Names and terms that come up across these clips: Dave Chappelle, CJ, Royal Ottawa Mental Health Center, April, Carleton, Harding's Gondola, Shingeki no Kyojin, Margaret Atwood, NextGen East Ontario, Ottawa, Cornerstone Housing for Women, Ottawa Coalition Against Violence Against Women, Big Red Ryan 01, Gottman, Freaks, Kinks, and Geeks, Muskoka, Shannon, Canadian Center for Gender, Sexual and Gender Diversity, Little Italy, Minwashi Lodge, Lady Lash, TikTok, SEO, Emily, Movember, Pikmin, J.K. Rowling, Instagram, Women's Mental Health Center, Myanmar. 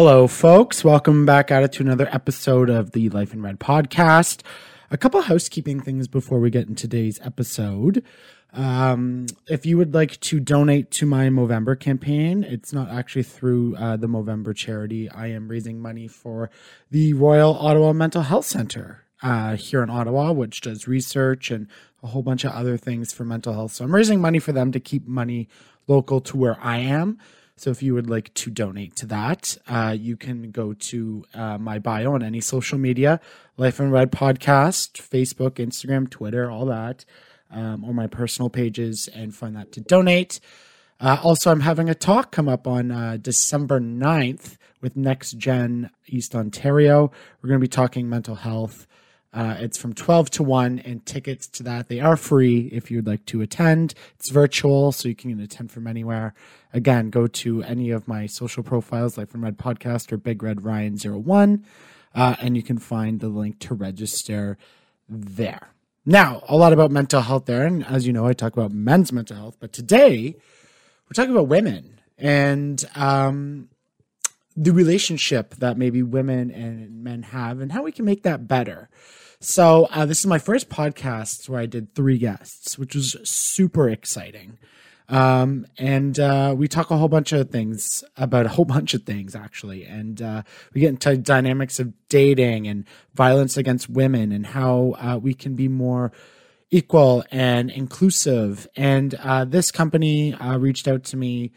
Hello, folks. Welcome back at it to another episode of the Life in Red podcast. A couple housekeeping things before we get into today's episode. If you would like to donate to my Movember campaign, it's not actually through the Movember charity. I am raising money for the Royal Ottawa Mental Health Center here in Ottawa, which does research and a whole bunch of other things for mental health. So I'm raising money for them to keep money local to where I am. So if you would like to donate to that, you can go to my bio on any social media, Life in Red Podcast, Facebook, Instagram, Twitter, all that, or my personal pages, and find that to donate. Also, I'm having a talk come up on December 9th with NextGen East Ontario. We're going to be talking mental health. It's from 12 to 1, and tickets to that, they are free if you'd like to attend. It's virtual, so you can attend from anywhere. Again, go to any of my social profiles, Life in Red Podcast or Big Red Ryan 01, and you can find the link to register there. Now, a lot about mental health there, and as you know, I talk about men's mental health, but today we're talking about women and the relationship that maybe women and men have and how we can make that better. So this is my first podcast where I did three guests, which was super exciting. And we talk a whole bunch of things about a whole bunch of things, actually. And we get into dynamics of dating and violence against women and how we can be more equal and inclusive. And this company reached out to me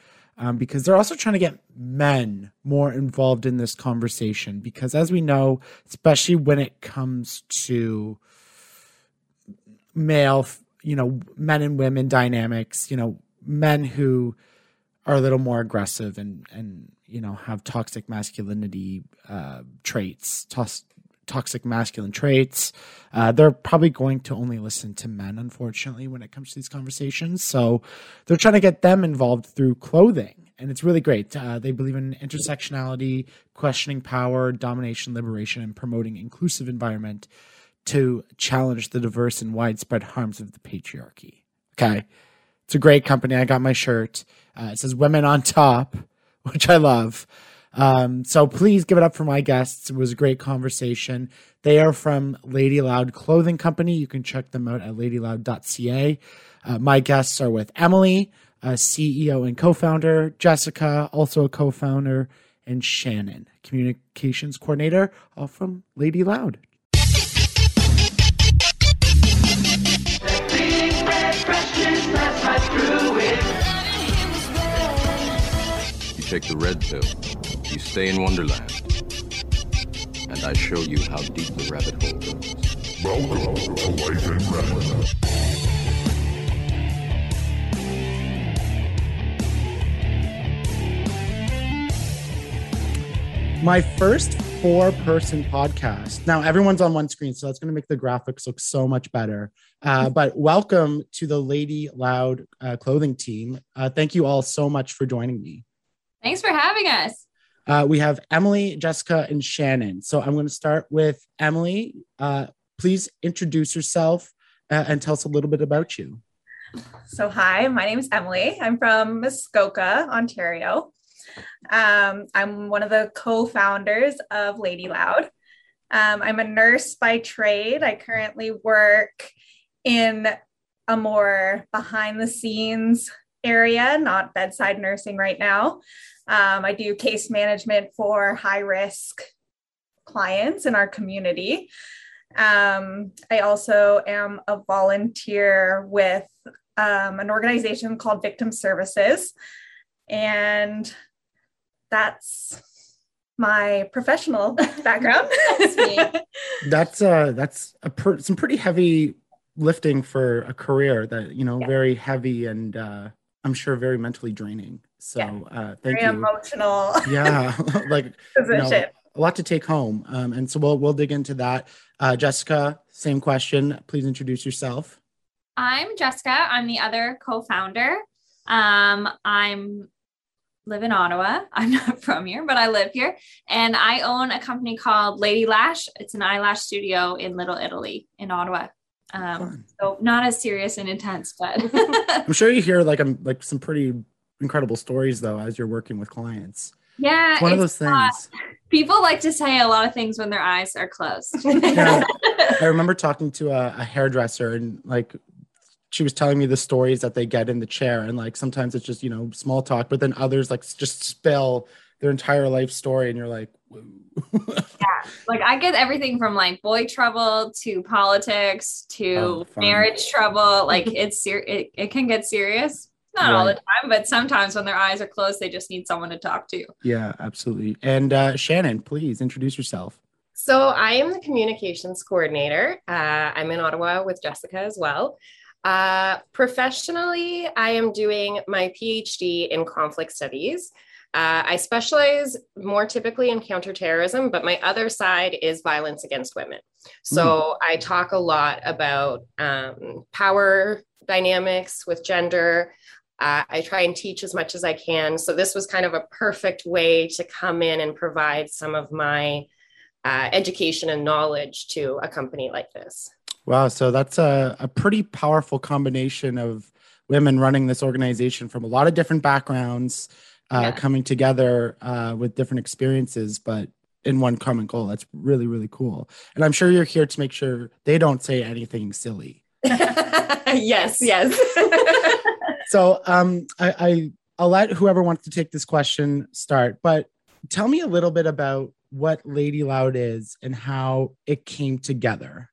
because they're also trying to get men more involved in this conversation, because as we know, especially when it comes to male, men and women dynamics, men who are a little more aggressive and have toxic masculinity traits, toxic masculine traits, they're probably going to only listen to men, unfortunately, when it comes to these conversations. So they're trying to get them involved through clothing, and it's really great. They believe in intersectionality, questioning power, domination, liberation, and promoting inclusive environment to challenge the diverse and widespread harms of the patriarchy. Okay. It's a great company. I got my shirt. It says Women on Top, which I love. So please give it up for my guests. It was a great conversation. They are from Lady Loud Clothing Company. You can check them out at ladyloud.ca. My guests are with Emily, a CEO and co-founder, Jessica, also a co-founder, and Shannon, communications coordinator, all from Lady Loud. You take the red pill. You stay in Wonderland, and I show you how deep the rabbit hole goes. Welcome to Life in Red. My first four-person podcast. Now, everyone's on one screen, so that's going to make the graphics look so much better. But welcome to the Lady Loud clothing team. Thank you all so much for joining me. Thanks for having us. We have Emily, Jessica, and Shannon. So I'm going to start with Emily. Please introduce yourself and tell us a little bit about you. So hi, my name is Emily. I'm from Muskoka, Ontario. I'm one of the co-founders of Lady Loud. I'm a nurse by trade. I currently work in a more behind the scenes area, not bedside nursing right now. I do case management for high-risk clients in our community. I also am a volunteer with an organization called Victim Services, and that's my professional background. That's me. That's some pretty heavy lifting for a career that very heavy and I'm sure very mentally draining. So thank you. Very emotional. Yeah. Like a lot to take home. And so we'll dig into that. Jessica, same question. Please introduce yourself. I'm Jessica. I'm the other co-founder. I'm live in Ottawa. I'm not from here, but I live here. And I own a company called Lady Lash. It's an eyelash studio in Little Italy in Ottawa. So not as serious and intense, but I'm sure you hear like some pretty incredible stories though, as you're working with clients. Yeah. It's one of those things. People like to say a lot of things when their eyes are closed. Yeah. I remember talking to a hairdresser, and like, she was telling me the stories that they get in the chair, and like, sometimes it's just, you know, small talk, but then others like just spill their entire life story. And you're like, whoa. Yeah. Like, I get everything from like boy trouble to politics to marriage trouble. Like, it's it can get serious. Not all the time, but sometimes when their eyes are closed, they just need someone to talk to. Yeah, absolutely. And Shannon, please introduce yourself. So I am the communications coordinator. I'm in Ottawa with Jessica as well. Professionally, I am doing my PhD in conflict studies. I specialize more typically in counterterrorism, but my other side is violence against women. So I talk a lot about power dynamics with gender. I try and teach as much as I can. So this was kind of a perfect way to come in and provide some of my education and knowledge to a company like this. Wow. So that's a pretty powerful combination of women running this organization from a lot of different backgrounds, coming together with different experiences, but in one common goal. That's really, really cool. And I'm sure you're here to make sure they don't say anything silly. Yes. So I'll let whoever wants to take this question start, but tell me a little bit about what Lady Loud is and how it came together.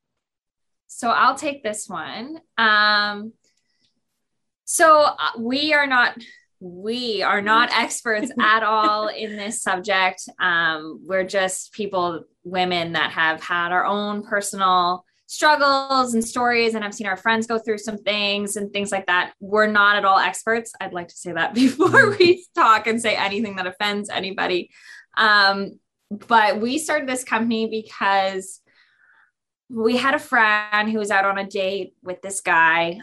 So I'll take this one. So we are not experts at all in this subject. We're just women that have had our own personal struggles and stories, and I've seen our friends go through some things and things like that. We're not at all experts. I'd like to say that before we talk and say anything that offends anybody. But we started this company because we had a friend who was out on a date with this guy.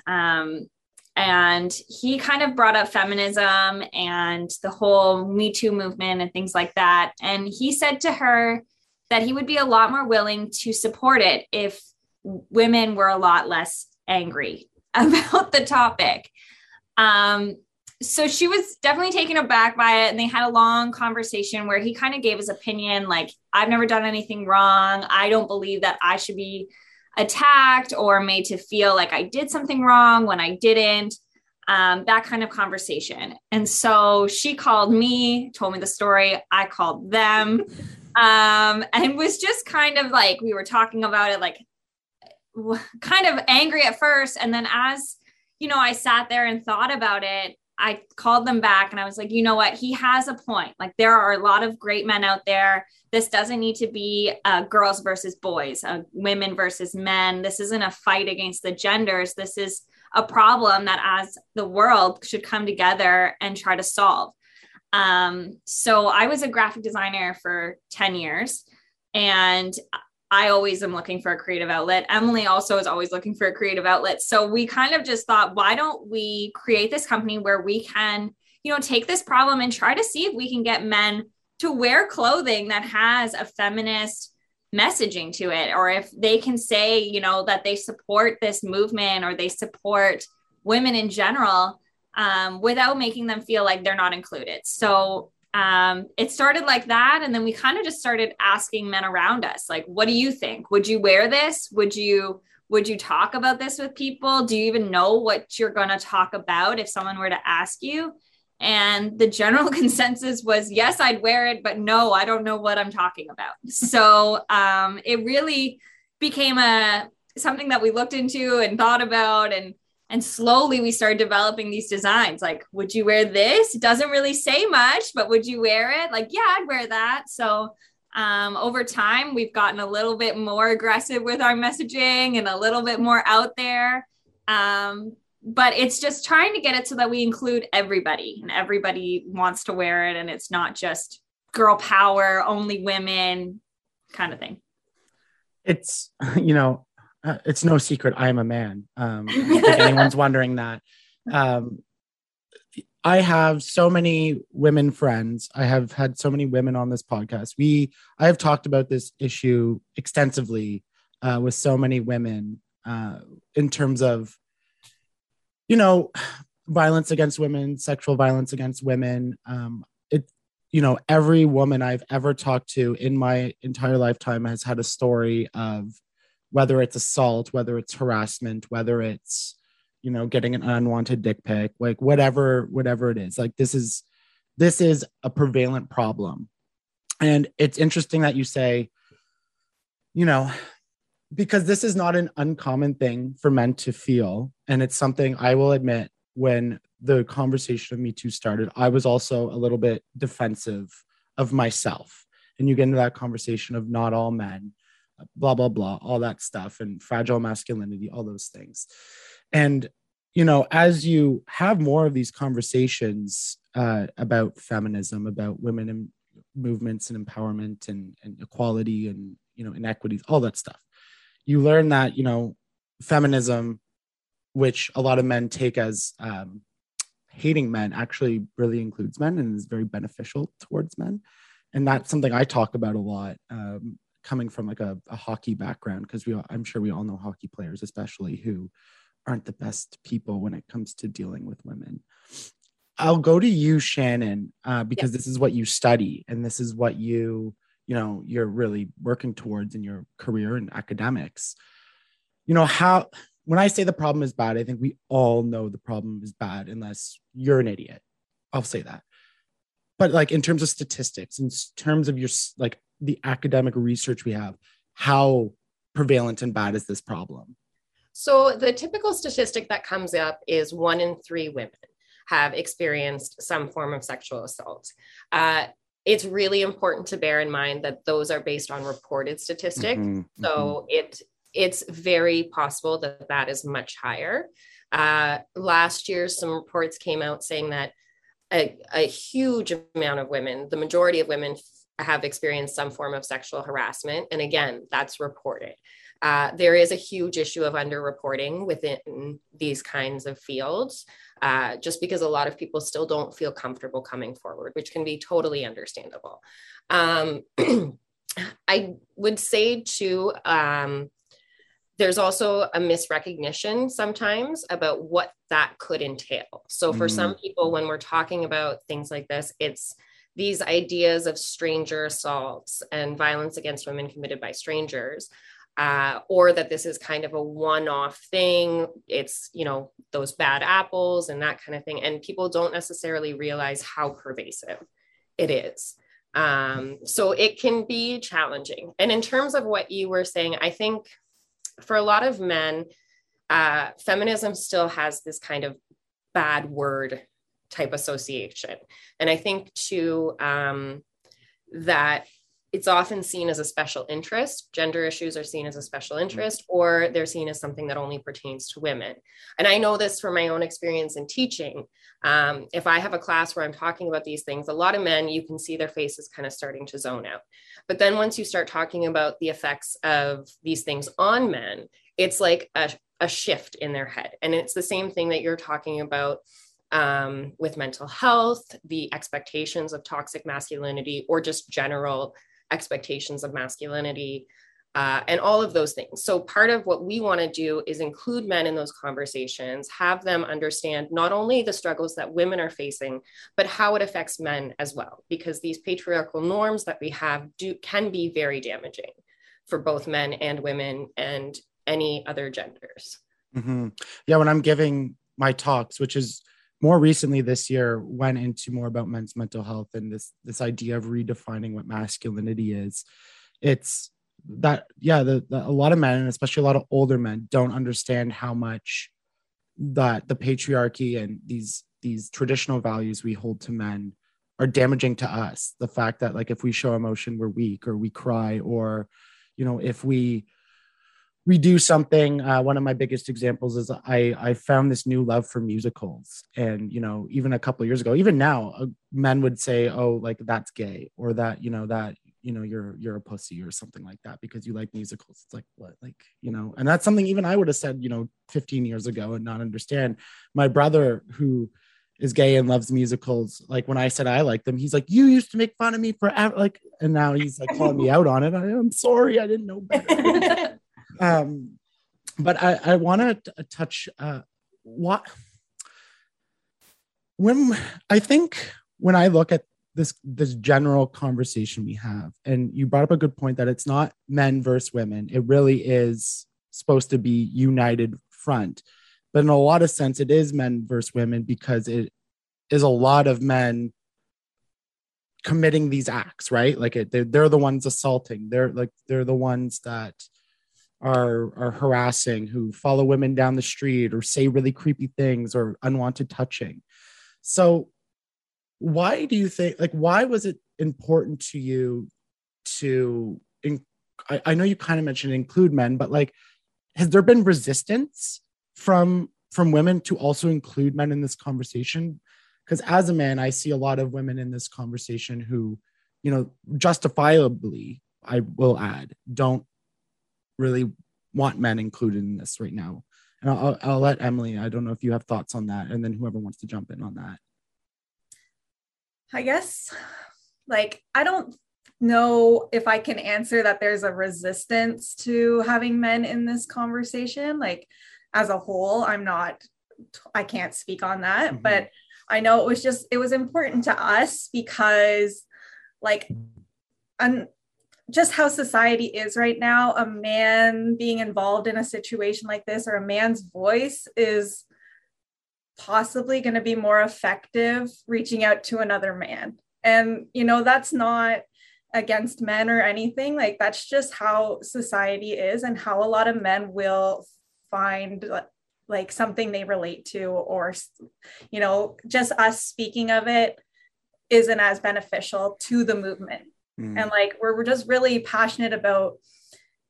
And he kind of brought up feminism and the whole Me Too movement and things like that. And he said to her that he would be a lot more willing to support it if women were a lot less angry about the topic. So she was definitely taken aback by it. And they had a long conversation where he kind of gave his opinion, like, I've never done anything wrong. I don't believe that I should be attacked or made to feel like I did something wrong when I didn't, that kind of conversation. And so she called me, told me the story. I called them, and was just kind of like, we were talking about it, like, kind of angry at first. And then as, you know, I sat there and thought about it, I called them back and I was like, you know what? He has a point. Like, there are a lot of great men out there. This doesn't need to be girls versus boys, women versus men. This isn't a fight against the genders. This is a problem that as the world should come together and try to solve. So I was a graphic designer for 10 years and I always am looking for a creative outlet. Emily also is always looking for a creative outlet. So we kind of just thought, why don't we create this company where we can, you know, take this problem and try to see if we can get men to wear clothing that has a feminist messaging to it, or if they can say, you know, that they support this movement or they support women in general, without making them feel like they're not included. So it started like that. And then we kind of just started asking men around us, like, what do you think? Would you wear this? Would you talk about this with people? Do you even know what you're going to talk about if someone were to ask you? And the general consensus was, yes, I'd wear it, but no, I don't know what I'm talking about. So, it really became something that we looked into and thought about, and slowly we started developing these designs. Like, would you wear this? It doesn't really say much, but would you wear it? Like, yeah, I'd wear that. So over time, we've gotten a little bit more aggressive with our messaging and a little bit more out there. But it's just trying to get it so that we include everybody and everybody wants to wear it. And it's not just girl power, only women kind of thing. It's, you know, it's no secret I am a man. If anyone's wondering that. I have so many women friends. I have had so many women on this podcast. I have talked about this issue extensively with so many women in terms of, you know, violence against women, sexual violence against women. you know, every woman I've ever talked to in my entire lifetime has had a story of, whether it's assault, whether it's harassment, whether it's, you know, getting an unwanted dick pic, like whatever it is, like this is a prevalent problem. And it's interesting that you say, you know, because this is not an uncommon thing for men to feel. And it's something I will admit, when the conversation of Me Too started, I was also a little bit defensive of myself. And you get into that conversation of not all men, blah, blah, blah, all that stuff, and fragile masculinity, all those things. And, you know, as you have more of these conversations about feminism, about women and movements and empowerment and equality and, you know, inequities, all that stuff, you learn that, you know, feminism, which a lot of men take as hating men, actually really includes men and is very beneficial towards men. And that's something I talk about a lot, coming from like a hockey background, because I'm sure we all know hockey players, especially, who aren't the best people when it comes to dealing with women. I'll go to you, Shannon, because This is what you study, and this is what you're really working towards in your career and academics. You know, how... When I say the problem is bad, I think we all know the problem is bad unless you're an idiot. I'll say that. But like in terms of statistics, in terms of your, like the academic research we have, how prevalent and bad is this problem? So the typical statistic that comes up is 1 in 3 women have experienced some form of sexual assault. It's really important to bear in mind that those are based on reported statistics. Mm-hmm, so It's very possible that that is much higher. Last year, some reports came out saying that a huge amount of women, the majority of women, have experienced some form of sexual harassment. And again, that's reported. There is a huge issue of underreporting within these kinds of fields, just because a lot of people still don't feel comfortable coming forward, which can be totally understandable. I would say too, there's also a misrecognition sometimes about what that could entail. So for some people, when we're talking about things like this, it's these ideas of stranger assaults and violence against women committed by strangers, or that this is kind of a one-off thing. It's, you know, those bad apples and that kind of thing. And people don't necessarily realize how pervasive it is. So it can be challenging. And in terms of what you were saying, I think for a lot of men, feminism still has this kind of bad word type association. And I think too, that it's often seen as a special interest. Gender issues are seen as a special interest, or they're seen as something that only pertains to women. And I know this from my own experience in teaching. If I have a class where I'm talking about these things, a lot of men, you can see their faces kind of starting to zone out. But then once you start talking about the effects of these things on men, it's like a shift in their head. And it's the same thing that you're talking about with mental health, the expectations of toxic masculinity, or just general expectations of masculinity, and all of those things. So part of what we want to do is include men in those conversations, have them understand not only the struggles that women are facing, but how it affects men as well, because these patriarchal norms that we have can be very damaging for both men and women and any other genders. Mm-hmm. Yeah, when I'm giving my talks, which is more recently this year, went into more about men's mental health and this idea of redefining what masculinity is. It's that, yeah, a lot of men, and especially a lot of older men, don't understand how much that the patriarchy and these traditional values we hold to men are damaging to us. The fact that, like, if we show emotion, we're weak, or we cry, or, you know, if we do something. One of my biggest examples is I found this new love for musicals. And, you know, even a couple of years ago, even now, men would say, oh, like, that's gay, or that, you're a pussy or something like that because you like musicals. It's like, what? Like, you know, and that's something even I would have said, you know, 15 years ago and not understand. My brother, who is gay and loves musicals, like, when I said I like them, he's like, you used to make fun of me forever. Like, and now he's like calling me out on it. I'm sorry, I didn't know better. But I want to touch when I look at this general conversation we have. And you brought up a good point that it's not men versus women. It really is supposed to be united front. But in a lot of sense, it is men versus women because it is a lot of men committing these acts, right? Like they're the ones assaulting. They're the ones that are harassing, who follow women down the street or say really creepy things or unwanted touching. So why do you think, like, why was it important to you to, I know you kind of mentioned include men, but like, has there been resistance from women to also include men in this conversation? Because as a man, I see a lot of women in this conversation who, you know, justifiably, I will add, don't really want men included in this right now. And I'll let Emily, I don't know if you have thoughts on that, and then whoever wants to jump in on that. I guess, like, I don't know if I can answer that there's a resistance to having men in this conversation. Like, as a whole, I can't speak on that, mm-hmm. but I know it was important to us because, like, just how society is right now, a man being involved in a situation like this, or a man's voice, is possibly going to be more effective reaching out to another man. And, you know, that's not against men or anything. Like, that's just how society is and how a lot of men will find, like, something they relate to, or, you know, just us speaking of it isn't as beneficial to the movement. Mm. And, like, we're just really passionate about,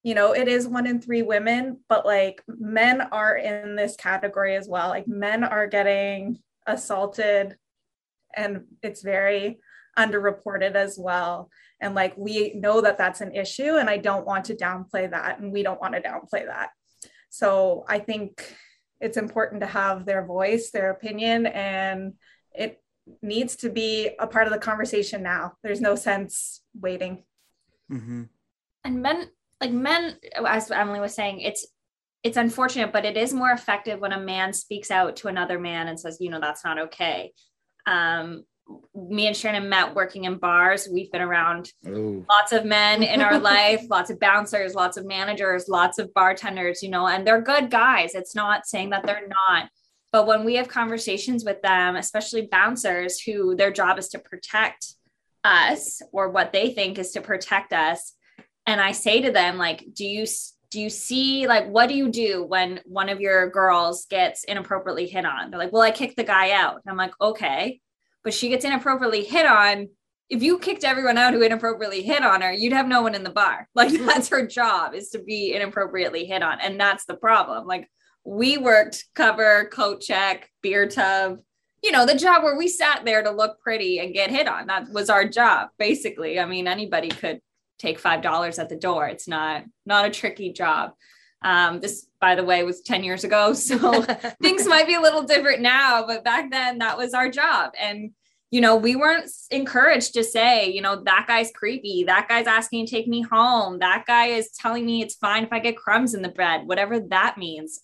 you know, it is 1 in 3 women, but, like, men are in this category as well. Like, men are getting assaulted, and it's very underreported as well. And, like, we know that that's an issue, and I don't want to downplay that, and we don't want to downplay that. So I think it's important to have their voice, their opinion, and it needs to be a part of the conversation now. There's no sense waiting. Mm-hmm. And men, as Emily was saying, it's unfortunate, but it is more effective when a man speaks out to another man and says, you know, that's not okay. Me and Shannon met working in bars. We've been around lots of men in our life, lots of bouncers, lots of managers, lots of bartenders, you know, and they're good guys. It's not saying that they're not. But when we have conversations with them, especially bouncers, who their job is to protect us, or what they think is to protect us. And I say to them, like, do you see, like, what do you do when one of your girls gets inappropriately hit on? They're like, well, I kicked the guy out. And I'm like, okay, but she gets inappropriately hit on. If you kicked everyone out who inappropriately hit on her, you'd have no one in the bar. Like, that's her job, is to be inappropriately hit on. And that's the problem. Like, we worked cover, coat check, beer tub, you know, the job where we sat there to look pretty and get hit on. That was our job, basically. I mean, anybody could take $5 at the door. It's not a tricky job. This, by the way, was 10 years ago. So things might be a little different now, but back then that was our job. And, you know, we weren't encouraged to say, you know, that guy's creepy, that guy's asking to take me home, that guy is telling me it's fine if I get crumbs in the bread, whatever that means.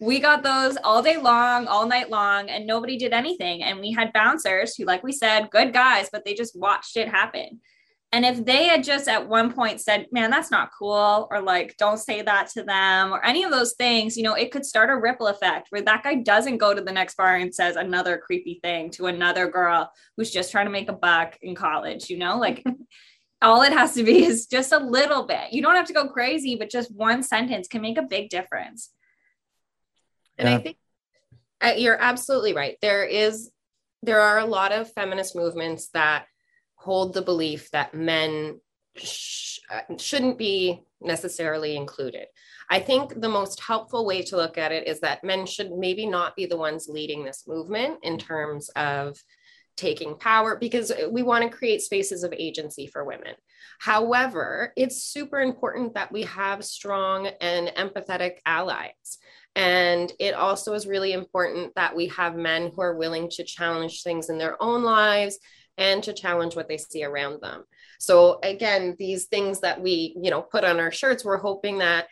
We got those all day long, all night long, and nobody did anything. And we had bouncers who, like we said, good guys, but they just watched it happen. And if they had just at one point said, man, that's not cool, or like, don't say that to them, or any of those things, you know, it could start a ripple effect where that guy doesn't go to the next bar and says another creepy thing to another girl who's just trying to make a buck in college, you know, like all it has to be is just a little bit. You don't have to go crazy, but just one sentence can make a big difference. And yeah. I think you're absolutely right. There are a lot of feminist movements that hold the belief that men shouldn't be necessarily included. I think the most helpful way to look at it is that men should maybe not be the ones leading this movement in terms of taking power, because we want to create spaces of agency for women. However, it's super important that we have strong and empathetic allies. And it also is really important that we have men who are willing to challenge things in their own lives and to challenge what they see around them. So again, these things that we, you know, put on our shirts, we're hoping that,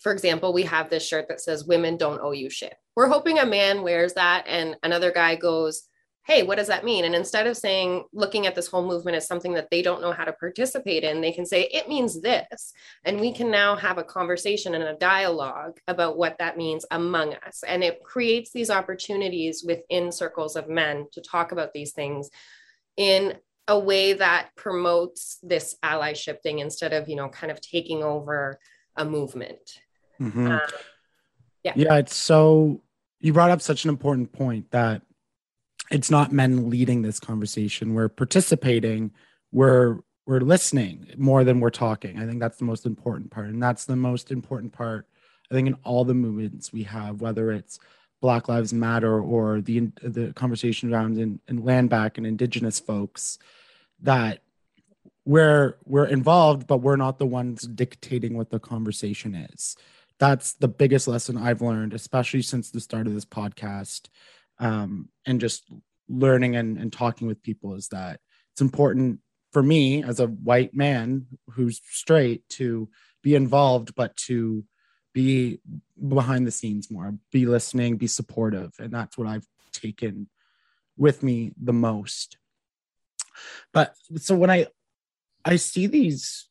for example, we have this shirt that says, women don't owe you shit. We're hoping a man wears that and another guy goes, hey, what does that mean? And instead of saying, looking at this whole movement as something that they don't know how to participate in, they can say, it means this. And we can now have a conversation and a dialogue about what that means among us. And it creates these opportunities within circles of men to talk about these things in a way that promotes this allyship thing instead of, you know, kind of taking over a movement. Mm-hmm. Yeah, it's so, you brought up such an important point that it's not men leading this conversation. We're participating, we're listening more than we're talking. I think that's the most important part. And that's the most important part, I think, in all the movements we have, whether it's Black Lives Matter or the conversation around in land back and Indigenous folks, that we're involved, but we're not the ones dictating what the conversation is. That's the biggest lesson I've learned, especially since the start of this podcast. And just learning and talking with people, is that it's important for me as a white man who's straight to be involved, but to be behind the scenes more, be listening, be supportive. And that's what I've taken with me the most. But so when I see these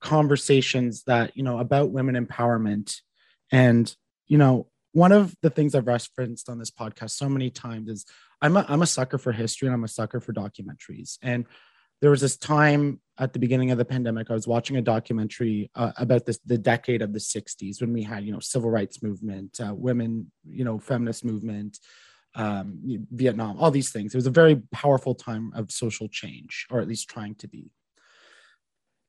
conversations that, you know, about women empowerment, and, you know, one of the things I've referenced on this podcast so many times is I'm a sucker for history, and I'm a sucker for documentaries. And there was this time at the beginning of the pandemic, I was watching a documentary about the decade of the 60s, when we had, you know, civil rights movement, women, you know, feminist movement, Vietnam, all these things. It was a very powerful time of social change, or at least trying to be.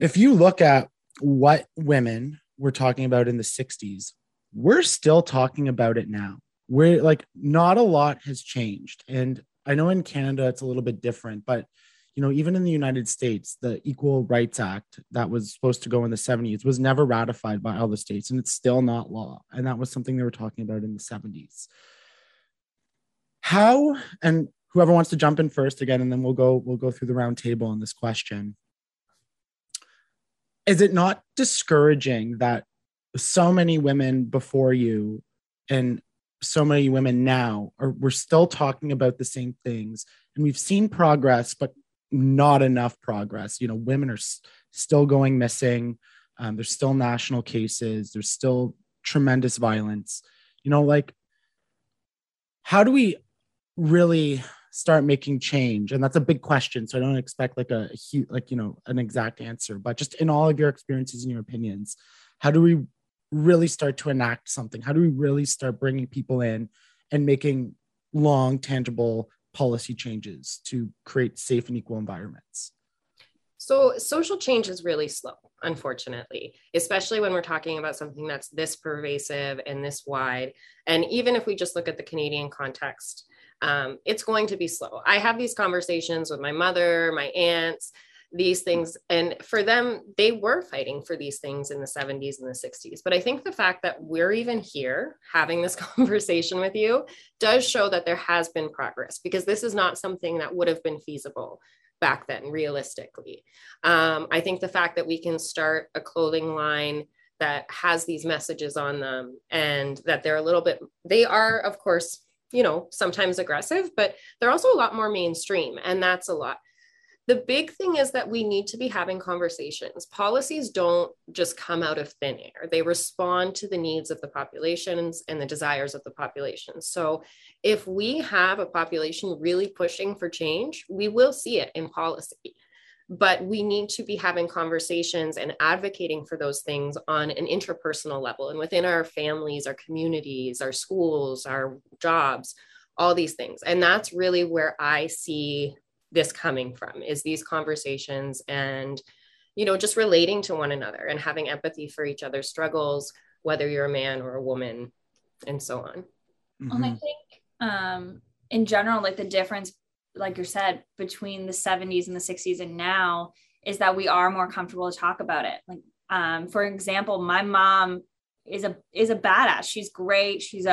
If you look at what women were talking about in the 60s, we're still talking about it now. We're like, not a lot has changed. And I know in Canada, it's a little bit different, but, you know, even in the United States, the Equal Rights Act that was supposed to go in the 70s was never ratified by all the states, and it's still not law. And that was something they were talking about in the 70s. How, and whoever wants to jump in first again, and then we'll go through the round table on this question. Is it not discouraging that so many women before you and so many women now we're still talking about the same things, and we've seen progress, but not enough progress? You know, women are still going missing. There's still national cases. There's still tremendous violence. You know, like, how do we really start making change? And that's a big question. So I don't expect like a huge, like, you know, an exact answer, but just in all of your experiences and your opinions, how do we really start to enact something? How do we really start bringing people in and making long, tangible policy changes to create safe and equal environments? So social change is really slow, unfortunately, especially when we're talking about something that's this pervasive and this wide. And even if we just look at the Canadian context, it's going to be slow. I have these conversations with my mother, my aunts, these things. And for them, they were fighting for these things in the 70s and the 60s. But I think the fact that we're even here having this conversation with you does show that there has been progress, because this is not something that would have been feasible back then, realistically. I think the fact that we can start a clothing line that has these messages on them, and that they're a little bit, they are, of course, you know, sometimes aggressive, but they're also a lot more mainstream. And that's a lot. The big thing is that we need to be having conversations. Policies don't just come out of thin air. They respond to the needs of the populations and the desires of the population. So if we have a population really pushing for change, we will see it in policy. But we need to be having conversations and advocating for those things on an interpersonal level, and within our families, our communities, our schools, our jobs, all these things. And that's really where I see this coming from, is these conversations and, you know, just relating to one another and having empathy for each other's struggles, whether you're a man or a woman, and so on. Mm-hmm. And I think in general, like, the difference, like you said, between the 70s and the 60s and now is that we are more comfortable to talk about it. Like, for example, my mom is a badass. She's great. She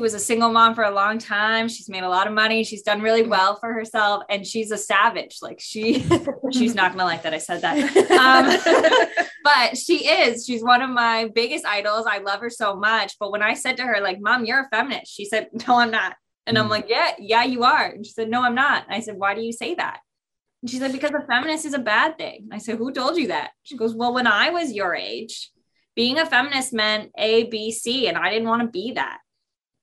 was a single mom for a long time. She's made a lot of money. She's done really well for herself. And she's a savage. Like, she's not going to like that I said that. But she's one of my biggest idols. I love her so much. But when I said to her, like, Mom, you're a feminist, she said, no, I'm not. And I'm like, yeah, you are. And she said, no, I'm not. And I said, why do you say that? And she said, because a feminist is a bad thing. And I said, who told you that? She goes, well, when I was your age, being a feminist meant A, B, C, and I didn't want to be that.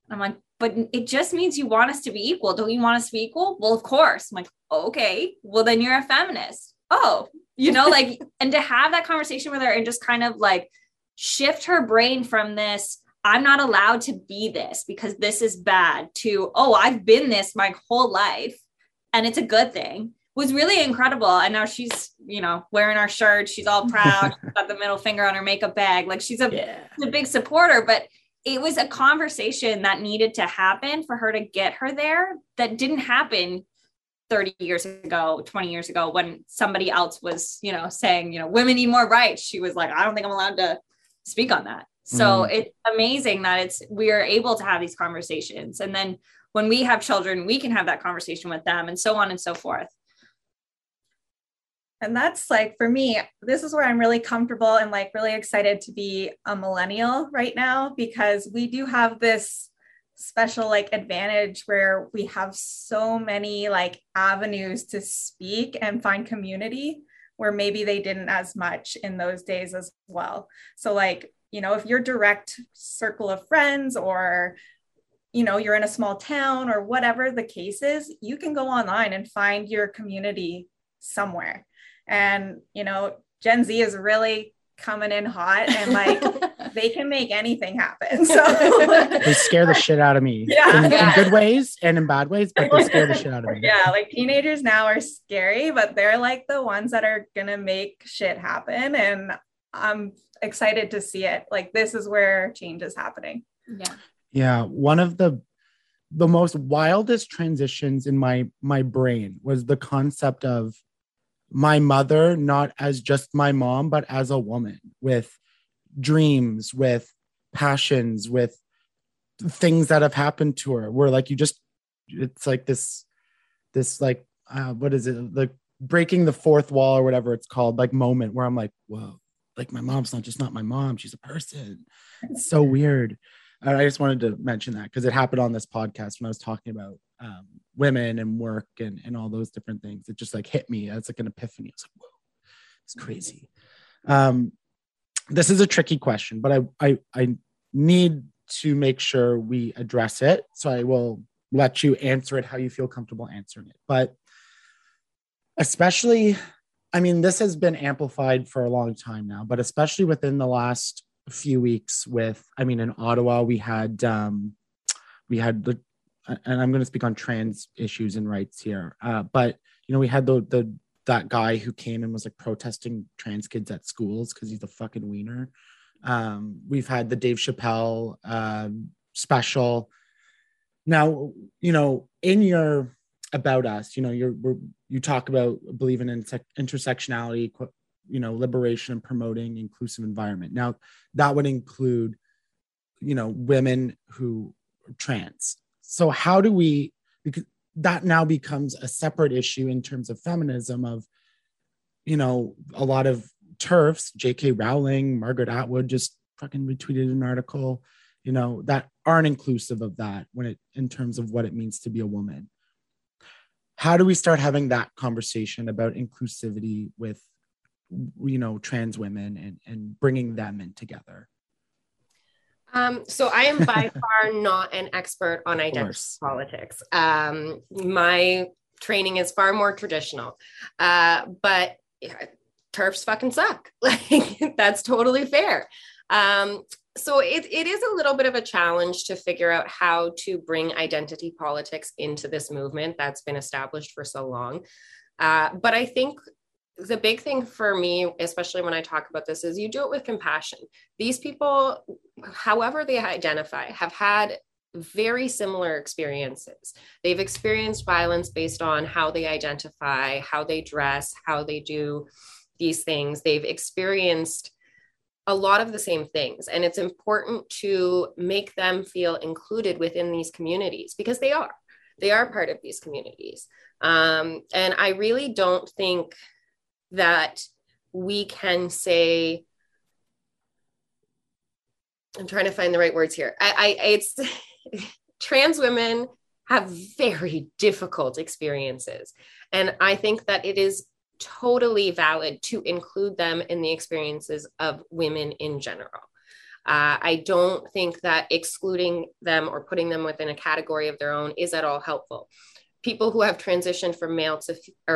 And I'm like, but it just means you want us to be equal. Don't you want us to be equal? Well, of course. I'm like, okay, well, then you're a feminist. Oh, you know, like, and to have that conversation with her and just kind of like shift her brain from this, I'm not allowed to be this because this is bad, to, oh, I've been this my whole life and it's a good thing, was really incredible. And now she's, you know, wearing our shirt. She's all proud. She's got the middle finger on her makeup bag. Like she's a big supporter, but it was a conversation that needed to happen for her to get her there. That didn't happen 30 years ago, 20 years ago, when somebody else was, you know, saying, you know, women need more rights. She was like, I don't think I'm allowed to speak on that. So it's amazing that we are able to have these conversations. And then when we have children, we can have that conversation with them, and so on and so forth. And that's like, for me, this is where I'm really comfortable and like really excited to be a millennial right now, because we do have this special like advantage where we have so many like avenues to speak and find community where maybe they didn't as much in those days as well. So like, you know, if your direct circle of friends or, you know, you're in a small town or whatever the case is, you can go online and find your community somewhere. And, you know, Gen Z is really coming in hot and like, they can make anything happen. So they scare the shit out of me in good ways and in bad ways, but they scare the shit out of me. Yeah. Like teenagers now are scary, but they're like the ones that are going to make shit happen. And I'm excited to see it. Like, this is where change is happening. Yeah. Yeah. One of the most wildest transitions in my brain was the concept of my mother, not as just my mom, but as a woman with dreams, with passions, with things that have happened to her, where like, it's like this, like, what is it? Like breaking the fourth wall or whatever it's called, like moment where I'm like, whoa, like my mom's not just not my mom. She's a person. It's so weird. And I just wanted to mention that because it happened on this podcast when I was talking about women and work and all those different things. It just like hit me as like an epiphany. I was like, whoa, it's crazy. This is a tricky question, but I need to make sure we address it. So I will let you answer it how you feel comfortable answering it. But especially, I mean, this has been amplified for a long time now, but especially within the last few weeks with, I mean, in Ottawa, we had the, and I'm going to speak on trans issues and rights here. But, you know, we had that guy who came and was like protesting trans kids at schools because he's a fucking wiener. We've had the Dave Chappelle special. Now, you know, in your About Us, you know, you talk about believing in intersectionality, you know, liberation and promoting inclusive environment. Now, that would include, you know, women who are trans. So how do we, because that now becomes a separate issue in terms of feminism of, you know, a lot of TERFs, J.K. Rowling, Margaret Atwood just fucking retweeted an article, you know, that aren't inclusive of that when it, in terms of what it means to be a woman. How do we start having that conversation about inclusivity with, you know, trans women and bringing them in together? So I am by far not an expert on identity politics. My training is far more traditional, but yeah, TERFs fucking suck. Like that's totally fair. So it is a little bit of a challenge to figure out how to bring identity politics into this movement that's been established for so long. But I think the big thing for me, especially when I talk about this, is you do it with compassion. These people, however they identify, have had very similar experiences. They've experienced violence based on how they identify, how they dress, how they do these things. They've experienced a lot of the same things. And it's important to make them feel included within these communities because they are part of these communities. And I really don't think that we can say, I'm trying to find the right words here. Trans women have very difficult experiences. And I think that it is totally valid to include them in the experiences of women in general. I don't think that excluding them or putting them within a category of their own is at all helpful. People who have transitioned from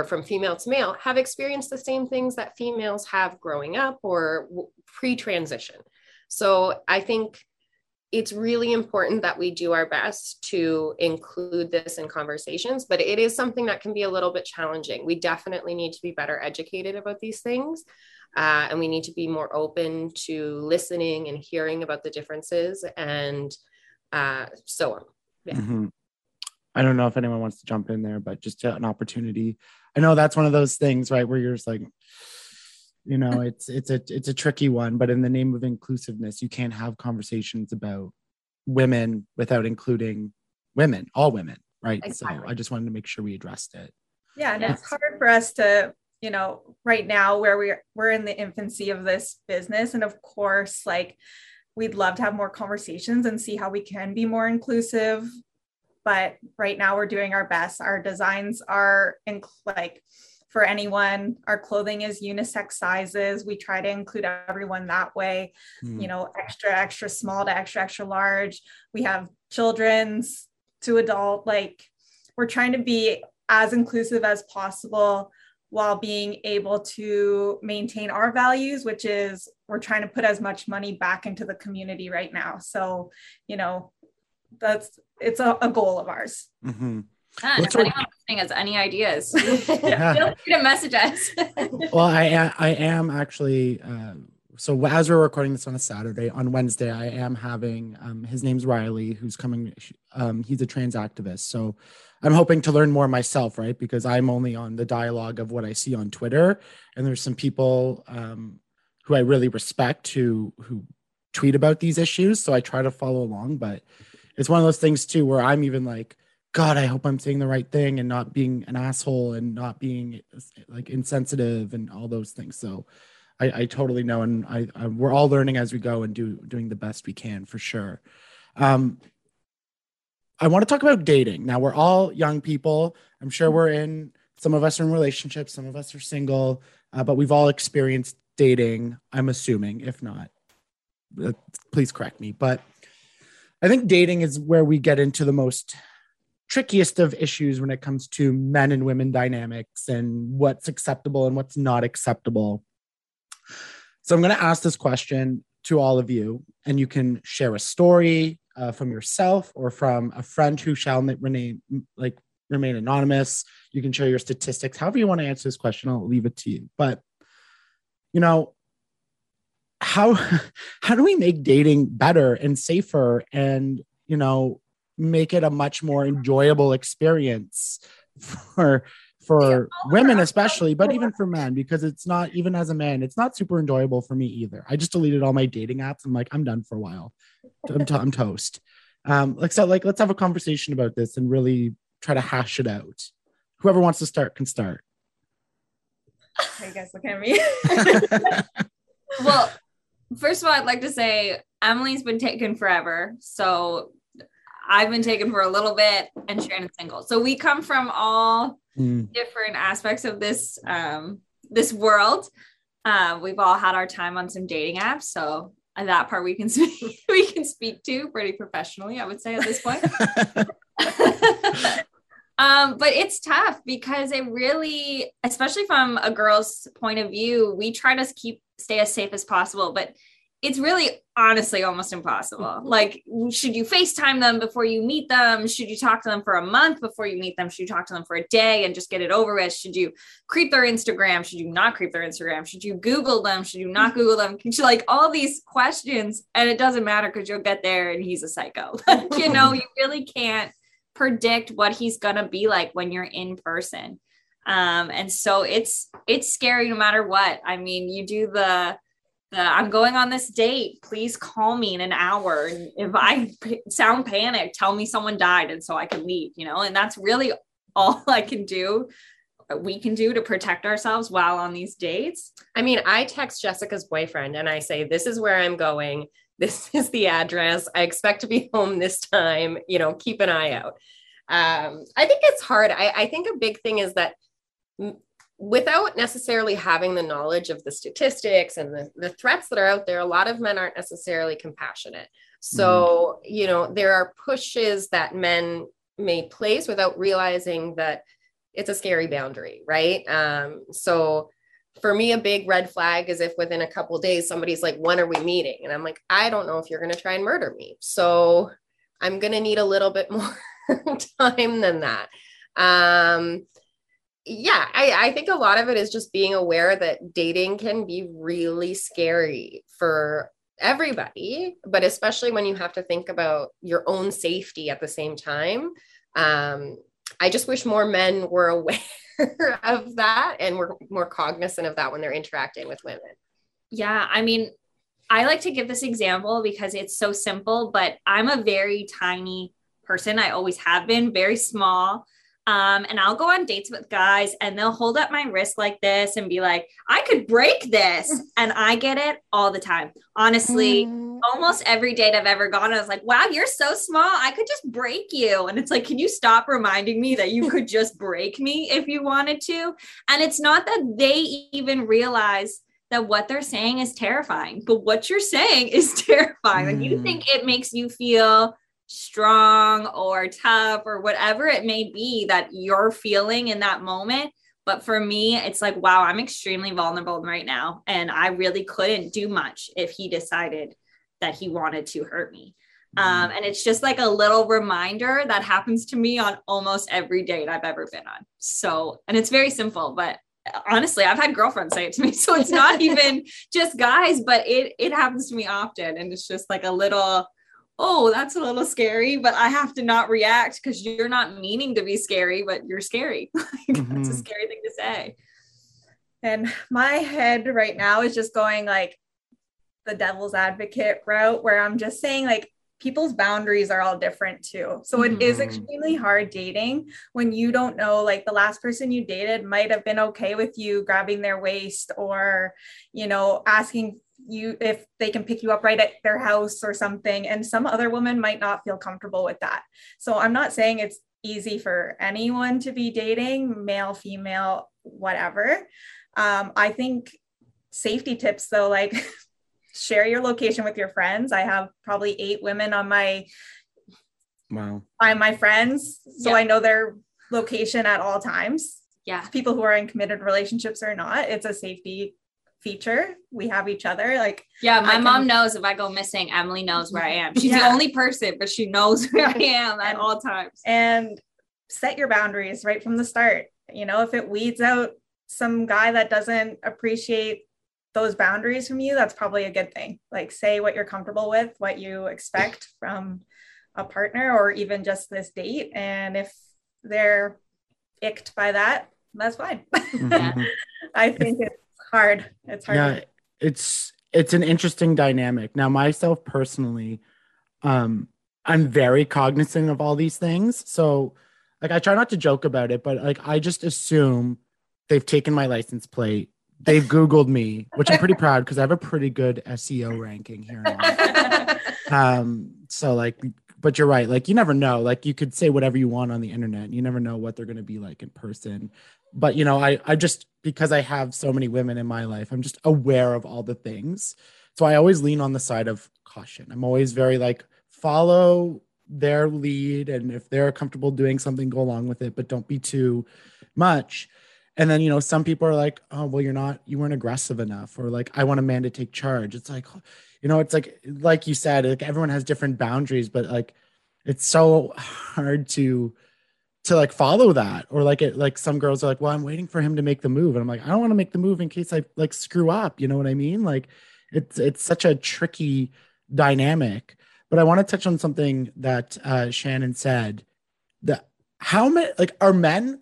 from female to male have experienced the same things that females have growing up or pre-transition. So I think it's really important that we do our best to include this in conversations, but it is something that can be a little bit challenging. We definitely need to be better educated about these things. And we need to be more open to listening and hearing about the differences and so on. Yeah. Mm-hmm. I don't know if anyone wants to jump in there, but just an opportunity. I know that's one of those things, right, where you're just like, you know, it's a tricky one, but in the name of inclusiveness, you can't have conversations about women without including women, all women, right? Exactly. So I just wanted to make sure we addressed it. Yeah, and it's hard for us to, you know, right now where we're in the infancy of this business, and of course, like, we'd love to have more conversations and see how we can be more inclusive. But right now we're doing our best. Our designs are for anyone, our clothing is unisex sizes. We try to include everyone that way, you know, extra, extra small to extra, extra large. We have children's to adult, like we're trying to be as inclusive as possible while being able to maintain our values, which is we're trying to put as much money back into the community right now. So, you know, it's a goal of ours. Mm-hmm. And if anyone listening has any ideas, feel free to message us. Well, I am actually, so as we're recording this on a Saturday, on Wednesday, I am having, his name's Riley, who's coming, he's a trans activist. So I'm hoping to learn more myself, right? Because I'm only on the dialogue of what I see on Twitter. And there's some people who I really respect who tweet about these issues. So I try to follow along, but it's one of those things too, where I'm even like, God, I hope I'm saying the right thing and not being an asshole and not being like insensitive and all those things. So I totally know. And we're all learning as we go and doing the best we can for sure. I want to talk about dating. Now we're all young people. I'm sure some of us are in relationships, some of us are single, but we've all experienced dating. I'm assuming, if not, please correct me. But I think dating is where we get into the most trickiest of issues when it comes to men and women dynamics and what's acceptable and what's not acceptable. So I'm going to ask this question to all of you, and you can share a story from yourself or from a friend who shall remain anonymous. You can share your statistics. However you want to answer this question, I'll leave it to you. But, you know, how do we make dating better and safer and, you know, make it a much more enjoyable experience for women, especially, but even for men, because it's not, even as a man, it's not super enjoyable for me either. I just deleted all my dating apps. I'm like, I'm done for a while. I'm toast. Let's have a conversation about this and really try to hash it out. Whoever wants to start can start. Are you guys looking at me? Well, first of all, I'd like to say Emily's been taken forever. So I've been taken for a little bit, and Shannon's single. So we come from all different aspects of this, this world. We've all had our time on some dating apps. So that part we can speak to pretty professionally, I would say, at this point. But it's tough because it really, especially from a girl's point of view, we try to stay as safe as possible, but it's really honestly almost impossible. Like, should you FaceTime them before you meet them? Should you talk to them for a month before you meet them? Should you talk to them for a day and just get it over with? Should you creep their Instagram? Should you not creep their Instagram? Should you Google them? Should you not Google them? Like all these questions, and it doesn't matter because you'll get there and he's a psycho. You know, you really can't predict what he's going to be like when you're in person. And so it's scary no matter what. I mean, you do I'm going on this date, please call me in an hour. And if I sound panicked, tell me someone died and so I can leave, you know, and that's really all I can do. We can do to protect ourselves while on these dates. I mean, I text Jessica's boyfriend and I say, this is where I'm going. This is the address. I expect to be home this time, you know, keep an eye out. I think it's hard. I think a big thing is that without necessarily having the knowledge of the statistics and the threats that are out there, a lot of men aren't necessarily compassionate. So, you know, there are pushes that men may place without realizing that it's a scary boundary, right? So for me, a big red flag is if within a couple of days, somebody's like, when are we meeting? And I'm like, I don't know if you're going to try and murder me. So I'm going to need a little bit more time than that. I think a lot of it is just being aware that dating can be really scary for everybody, but especially when you have to think about your own safety at the same time. I just wish more men were aware of that and were more cognizant of that when they're interacting with women. Yeah. I mean, I like to give this example because it's so simple, but I'm a very tiny person. I always have been very small. And I'll go on dates with guys and they'll hold up my wrist like this and be like, I could break this. And I get it all the time. Honestly, almost every date I've ever gone, I was like, wow, you're so small. I could just break you. And it's like, can you stop reminding me that you could just break me if you wanted to? And it's not that they even realize that what they're saying is terrifying, but what you're saying is terrifying. Like, you think it makes you feel strong or tough or whatever it may be that you're feeling in that moment. But for me, it's like, wow, I'm extremely vulnerable right now. And I really couldn't do much if he decided that he wanted to hurt me. And it's just like a little reminder that happens to me on almost every date I've ever been on. So, and it's very simple, but honestly, I've had girlfriends say it to me. So it's not even just guys, but it happens to me often. And it's just like a little, oh, that's a little scary, but I have to not react because you're not meaning to be scary, but you're scary. That's a scary thing to say. And my head right now is just going like the devil's advocate route where I'm just saying like people's boundaries are all different too. So it is extremely hard dating when you don't know, like the last person you dated might have been okay with you grabbing their waist or, you know, asking you if they can pick you up right at their house or something. And some other woman might not feel comfortable with that. So I'm not saying it's easy for anyone to be dating, male, female, whatever. I think safety tips though, like share your location with your friends. I have probably 8 women on my friends. So I know their location at all times. Yeah. People who are in committed relationships or not, it's a safety feature. We have each other. Like, yeah, my mom knows if I go missing, Emily knows where I am. She's the only person, but she knows where I am at all times. And set your boundaries right from the start. You know, if it weeds out some guy that doesn't appreciate those boundaries from you, that's probably a good thing. Like, say what you're comfortable with, what you expect from a partner or even just this date. And if they're icked by that, that's fine. I think it's hard. It's hard. Yeah, it's an interesting dynamic. Now, myself personally, I'm very cognizant of all these things. So like, I try not to joke about it, but like, I just assume they've taken my license plate. They've Googled me, which I'm pretty proud because I have a pretty good SEO ranking here. So like, but you're right. Like, you never know, like you could say whatever you want on the internet. You never know what they're going to be like in person. But, you know, I just, because I have so many women in my life, I'm just aware of all the things. So I always lean on the side of caution. I'm always very like, follow their lead. And if they're comfortable doing something, go along with it, but don't be too much. And then, you know, some people are like, oh, well, you weren't aggressive enough. Or like, I want a man to take charge. It's like, you know, it's like you said, like everyone has different boundaries, but like, it's so hard to like follow that. Or like it, like some girls are like, well, I'm waiting for him to make the move. And I'm like, I don't want to make the move in case I like screw up. You know what I mean? Like it's such a tricky dynamic, but I want to touch on something that Shannon said, that how many, like, are men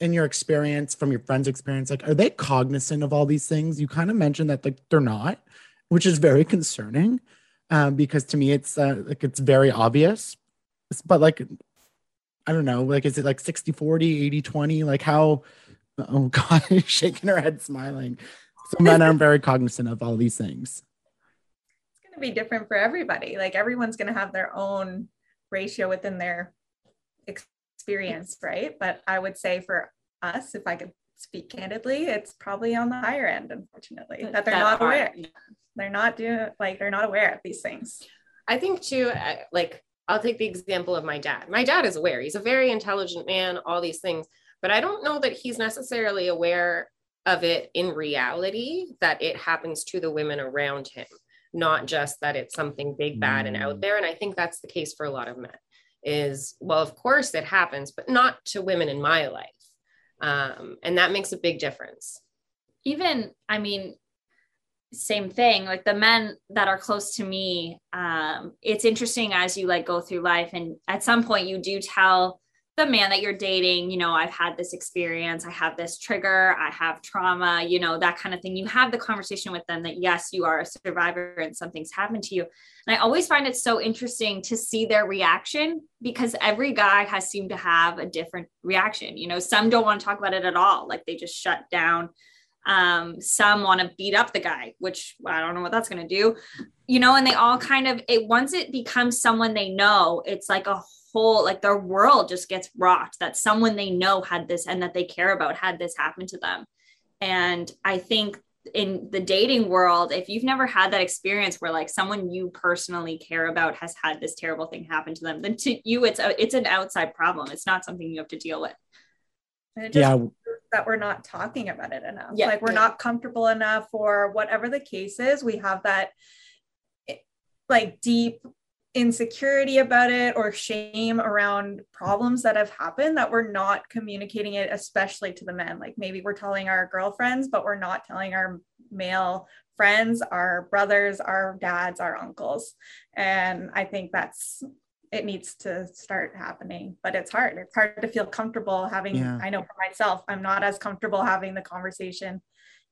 in your experience, from your friend's experience, like, are they cognizant of all these things? You kind of mentioned that like they're not, which is very concerning because to me, it's like, it's very obvious, but like, I don't know, like, is it like 60-40, 80-20? Like how, oh God, shaking her head, smiling. So men aren't very cognizant of all these things. It's going to be different for everybody. Like everyone's going to have their own ratio within their experience, right? But I would say for us, if I could speak candidly, it's probably on the higher end, unfortunately, that they're not aware. They're not doing, like, they're not aware of these things. I think too, like, I'll take the example of my dad. My dad is aware. He's a very intelligent man, all these things, but I don't know that he's necessarily aware of it in reality, that it happens to the women around him, not just that it's something big, bad, and out there. And I think that's the case for a lot of men is, well, of course it happens, but not to women in my life. And that makes a big difference. Even, I mean, same thing, like the men that are close to me, it's interesting as you like go through life, and at some point you do tell the man that you're dating, you know, I've had this experience, I have this trigger, I have trauma, you know, that kind of thing. You have the conversation with them that yes, you are a survivor and something's happened to you. And I always find it so interesting to see their reaction, because every guy has seemed to have a different reaction. You know, some don't want to talk about it at all. Like they just shut down. Some want to beat up the guy, which I don't know what that's going to do, you know, and they all kind of, it, once it becomes someone they know, it's like a whole, like their world just gets rocked that someone they know had this and that they care about had this happen to them. And I think in the dating world, if you've never had that experience where like someone you personally care about has had this terrible thing happen to them, then to you, it's an outside problem. It's not something you have to deal with. And it just that we're not talking about it enough. Yeah. Like we're not comfortable enough, or whatever the case is, we have that like deep insecurity about it or shame around problems that have happened that we're not communicating it, especially to the men. Like maybe we're telling our girlfriends, but we're not telling our male friends, our brothers, our dads, our uncles. And I think that's, it needs to start happening, but it's hard. It's hard to feel comfortable having, I know for myself, I'm not as comfortable having the conversation,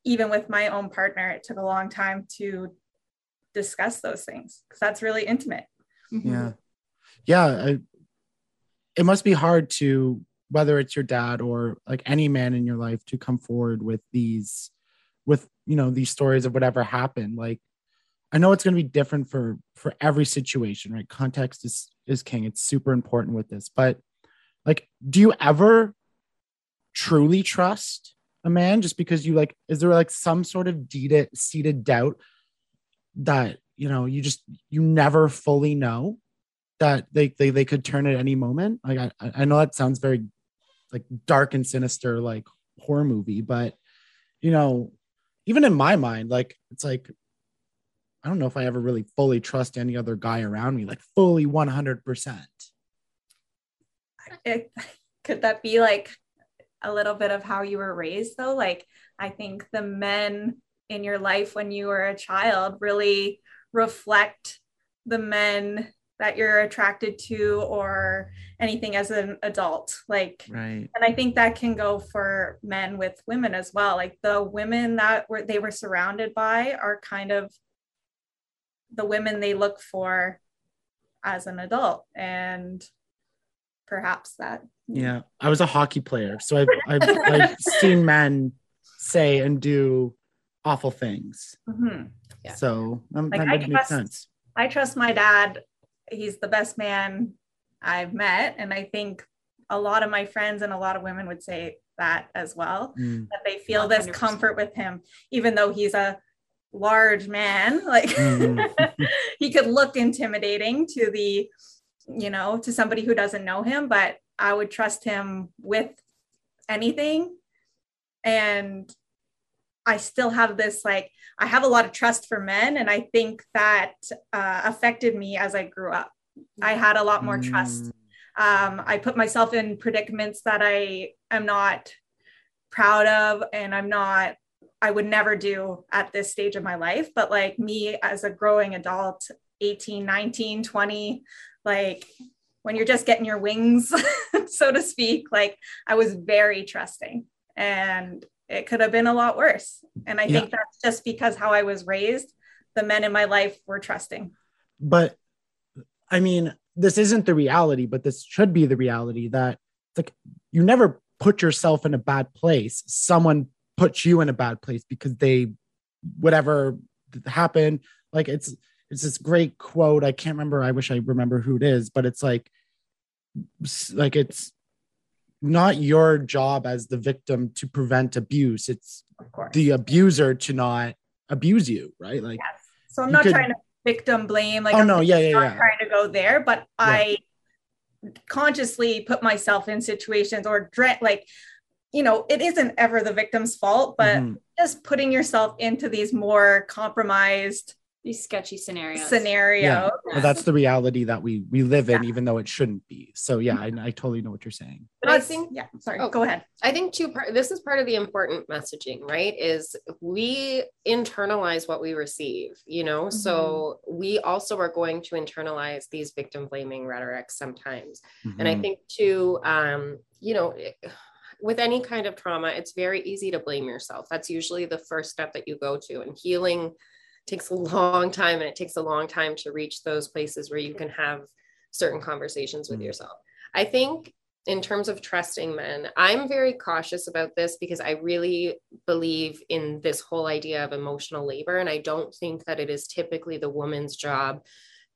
even with my own partner. It took a long time to discuss those things because that's really intimate. Yeah. Yeah. It must be hard to, whether it's your dad or like any man in your life, to come forward with these, with, you know, these stories of whatever happened. Like, I know it's going to be different for every situation, right? Context is king. It's super important with this, but like, do you ever truly trust a man just because you like, is there like some sort of seated doubt that, you know, you never fully know that they could turn at any moment? Like, I know that sounds very like dark and sinister, like horror movie, but you know, even in my mind, like, it's like, I don't know if I ever really fully trust any other guy around me, like fully 100%. Could that be like a little bit of how you were raised though? Like, I think the men in your life when you were a child really reflect the men that you're attracted to or anything as an adult. Like, right. And I think that can go for men with women as well. Like the women that they were surrounded by are kind of the women they look for as an adult, and perhaps that. Yeah. I was a hockey player. So I've seen men say and do awful things. Mm-hmm. Yeah. So like, that makes sense. I trust my dad. He's the best man I've met. And I think a lot of my friends and a lot of women would say that as well, that they feel 100%. This comfort with him, even though he's a large man, like he could look intimidating to the, you know, to somebody who doesn't know him, but I would trust him with anything. And I still have this, like, I have a lot of trust for men. And I think that affected me as I grew up. I had a lot more trust. I put myself in predicaments that I am not proud of, and I would never do at this stage of my life, but like me as a growing adult, 18, 19, 20, like when you're just getting your wings, so to speak, like I was very trusting, and it could have been a lot worse. And I think that's just because how I was raised, the men in my life were trusting. But I mean, this isn't the reality, but this should be the reality that like you never put yourself in a bad place. Someone put you in a bad place because whatever happened, like it's this great quote. I wish I remember who it is, but it's like, it's not your job as the victim to prevent abuse. It's the abuser to not abuse you, right? Like, yes. So I'm not trying to victim blame. Like, I'm not trying to go there, but I consciously put myself in situations or dread, like, you know, it isn't ever the victim's fault, but just putting yourself into these more compromised, these sketchy scenarios. Yeah. Well, that's the reality that we live in, even though it shouldn't be. So I totally know what you're saying. But I think, go ahead. I think this is part of the important messaging, right? Is we internalize what we receive, you know? Mm-hmm. So we also are going to internalize these victim blaming rhetorics sometimes. Mm-hmm. And I think too, you know, with any kind of trauma, it's very easy to blame yourself. That's usually the first step that you go to, and healing takes a long time, and it takes a long time to reach those places where you can have certain conversations with yourself. I think in terms of trusting men, I'm very cautious about this because I really believe in this whole idea of emotional labor. And I don't think that it is typically the woman's job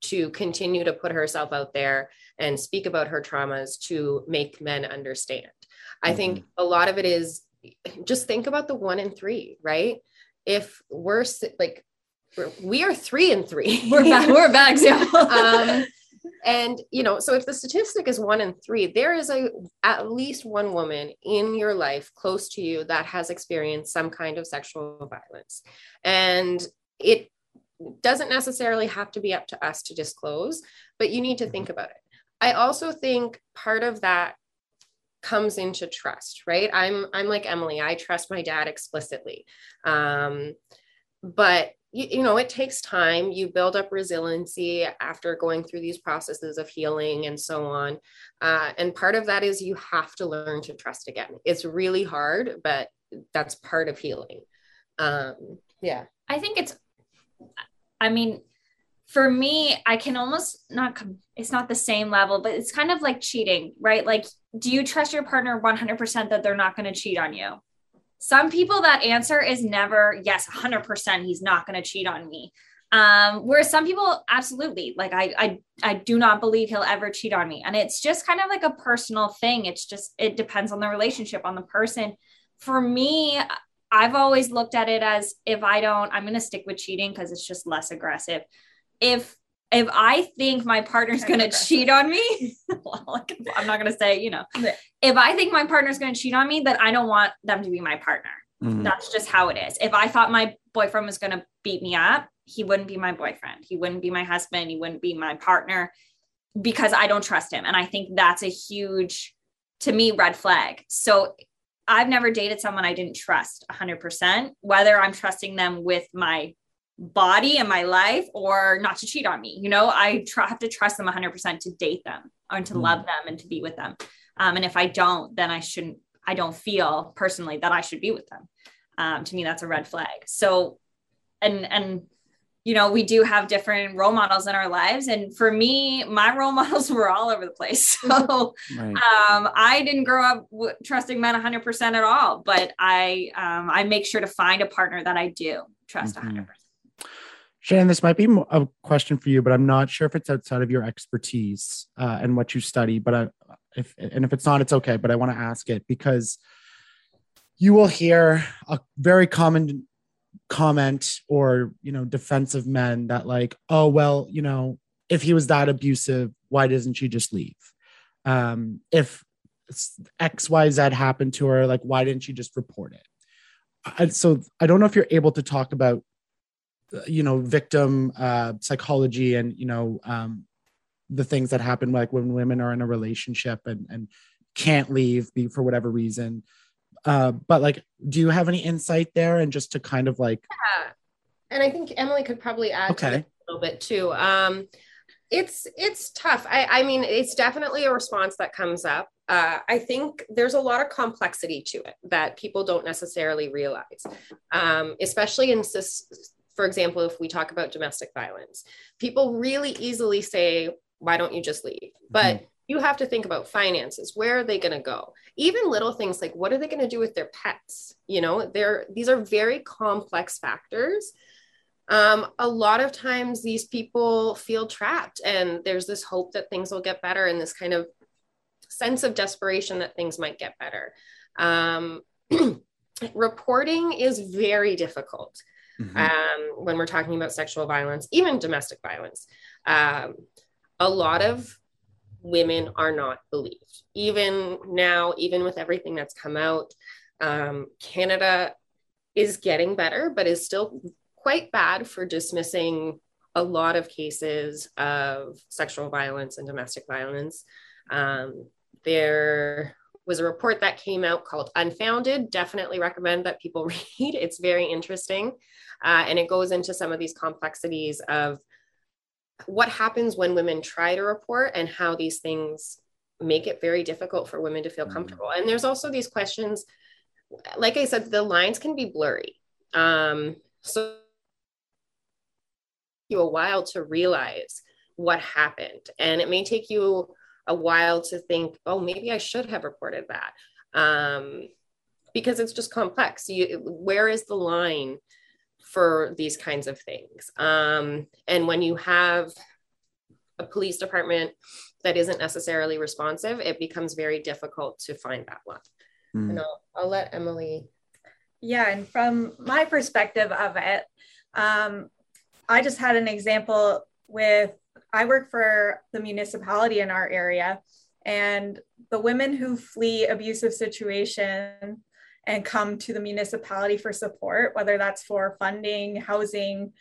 to continue to put herself out there and speak about her traumas to make men understand. I think a lot of it is just think about the 1 in 3, right? If we're like, we are 3 in 3. We're back. And, you know, so if the statistic is 1 in 3, there is at least one woman in your life close to you that has experienced some kind of sexual violence. And it doesn't necessarily have to be up to us to disclose, but you need to think about it. I also think part of that comes into trust, right? I'm like Emily. I trust my dad explicitly. But you know, it takes time. You build up resiliency after going through these processes of healing and so on. And part of that is you have to learn to trust again. It's really hard, but that's part of healing. I think for me, I can almost it's not the same level, but it's kind of like cheating, right? Like, do you trust your partner 100% that they're not going to cheat on you? Some people, that answer is never, yes, 100%, he's not going to cheat on me. Whereas some people, absolutely. Like I do not believe he'll ever cheat on me. And it's just kind of like a personal thing. It's just, it depends on the relationship, on the person. For me, I've always looked at it as if I don't, I'm going to stick with cheating because it's just less aggressive. If I think my partner's going to cheat on me, well, I'm not going to say, you know, if I think my partner's going to cheat on me, then I don't want them to be my partner. Mm-hmm. That's just how it is. If I thought my boyfriend was going to beat me up, he wouldn't be my boyfriend. He wouldn't be my husband. He wouldn't be my partner because I don't trust him. And I think that's a huge, to me, red flag. So I've never dated someone I didn't trust 100%, whether I'm trusting them with my body and my life or not to cheat on me. You know, I have to trust them 100% to date them and to love them and to be with them. And if I don't, then I don't feel personally that I should be with them. To me, that's a red flag. So, and, you know, we do have different role models in our lives. And for me, my role models were all over the place. So I didn't grow up trusting men 100% at all, but I make sure to find a partner that I do trust 100%. Shannon, this might be a question for you, but I'm not sure if it's outside of your expertise and what you study, but if it's not, it's okay. But I want to ask it because you will hear a very common comment or, you know, defense of men that like, oh, well, you know, if he was that abusive, why doesn't she just leave? If X, Y, Z happened to her, like, why didn't she just report it? And so I don't know if you're able to talk about, you know, victim psychology and, you know, the things that happen like when women are in a relationship and can't leave for whatever reason. But like, do you have any insight there? And just to kind of like. Yeah. And I think Emily could probably add to it a little bit too. It's tough. I mean, it's definitely a response that comes up. I think there's a lot of complexity to it that people don't necessarily realize, especially in for example, if we talk about domestic violence, people really easily say, why don't you just leave? But you have to think about finances. Where are they going to go? Even little things like, what are they going to do with their pets? You know, these are very complex factors. A lot of times these people feel trapped and there's this hope that things will get better and this kind of sense of desperation that things might get better. Reporting is very difficult when we're talking about sexual violence, even domestic violence. A lot of women are not believed. Even now, even with everything that's come out, Canada is getting better, but is still quite bad for dismissing a lot of cases of sexual violence and domestic violence. There was a report that came out called Unfounded. Definitely recommend that people read. It's very interesting. And it goes into some of these complexities of what happens when women try to report and how these things make it very difficult for women to feel comfortable. And there's also these questions, like I said, the lines can be blurry. So you a while to realize what happened, and it may take you a while to think, oh, maybe I should have reported that, because it's just complex. Where is the line for these kinds of things? And when you have a police department that isn't necessarily responsive, it becomes very difficult to find that line. And I'll let Emily. Yeah, and from my perspective of it, I just had an example with, I work for the municipality in our area, and the women who flee abusive situations and come to the municipality for support, whether that's for funding, housing,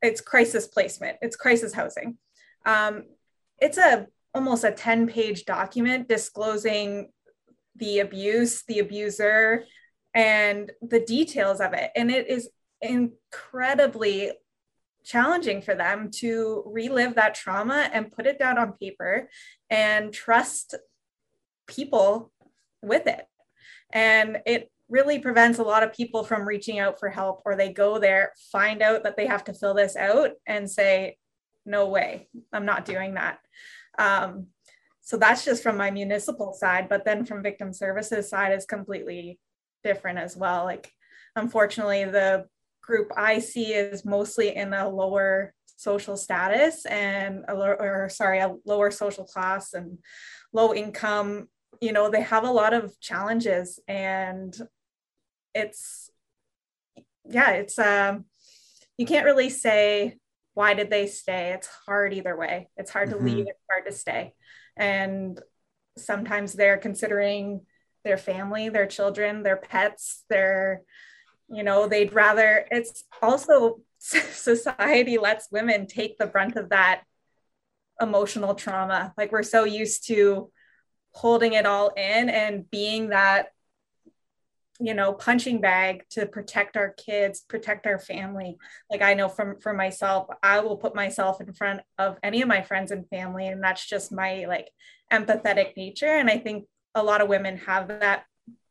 it's crisis placement, it's crisis housing. It's almost a 10-page document disclosing the abuse, the abuser, and the details of it. And it is incredibly challenging for them to relive that trauma and put it down on paper and trust people with it. And it really prevents a lot of people from reaching out for help, or they go there, find out that they have to fill this out and say, no way, I'm not doing that. So that's just from my municipal side, but then from victim services side is completely different as well. Like, unfortunately, the group I see is mostly in a lower social status and a lower social class and low income. You know, they have a lot of challenges, and it's you can't really say, why did they stay? It's hard either way. It's hard to leave, it's hard to stay. And sometimes they're considering their family, their children, their pets, they'd rather, it's also society lets women take the brunt of that emotional trauma. Like, we're so used to holding it all in and being that, punching bag to protect our kids, protect our family. Like, I know for myself, I will put myself in front of any of my friends and family. And that's just my empathetic nature. And I think a lot of women have that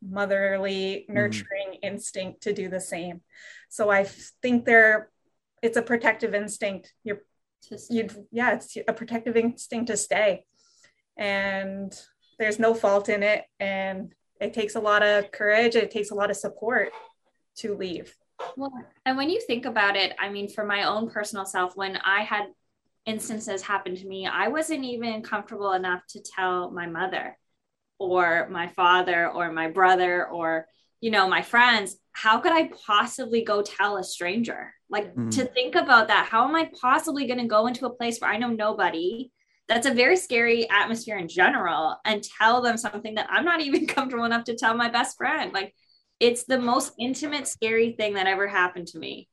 motherly, nurturing instinct to do the same. So I think it's a protective instinct. It's a protective instinct to stay, and there's no fault in it. And it takes a lot of courage. It takes a lot of support to leave. Well, and when you think about it, I mean, for my own personal self, when I had instances happen to me, I wasn't even comfortable enough to tell my mother or my father or my brother or my friends. How could I possibly go tell a stranger? To think about that, how am I possibly going to go into a place where I know nobody? That's a very scary atmosphere in general, and tell them something that I'm not even comfortable enough to tell my best friend. It's the most intimate, scary thing that ever happened to me.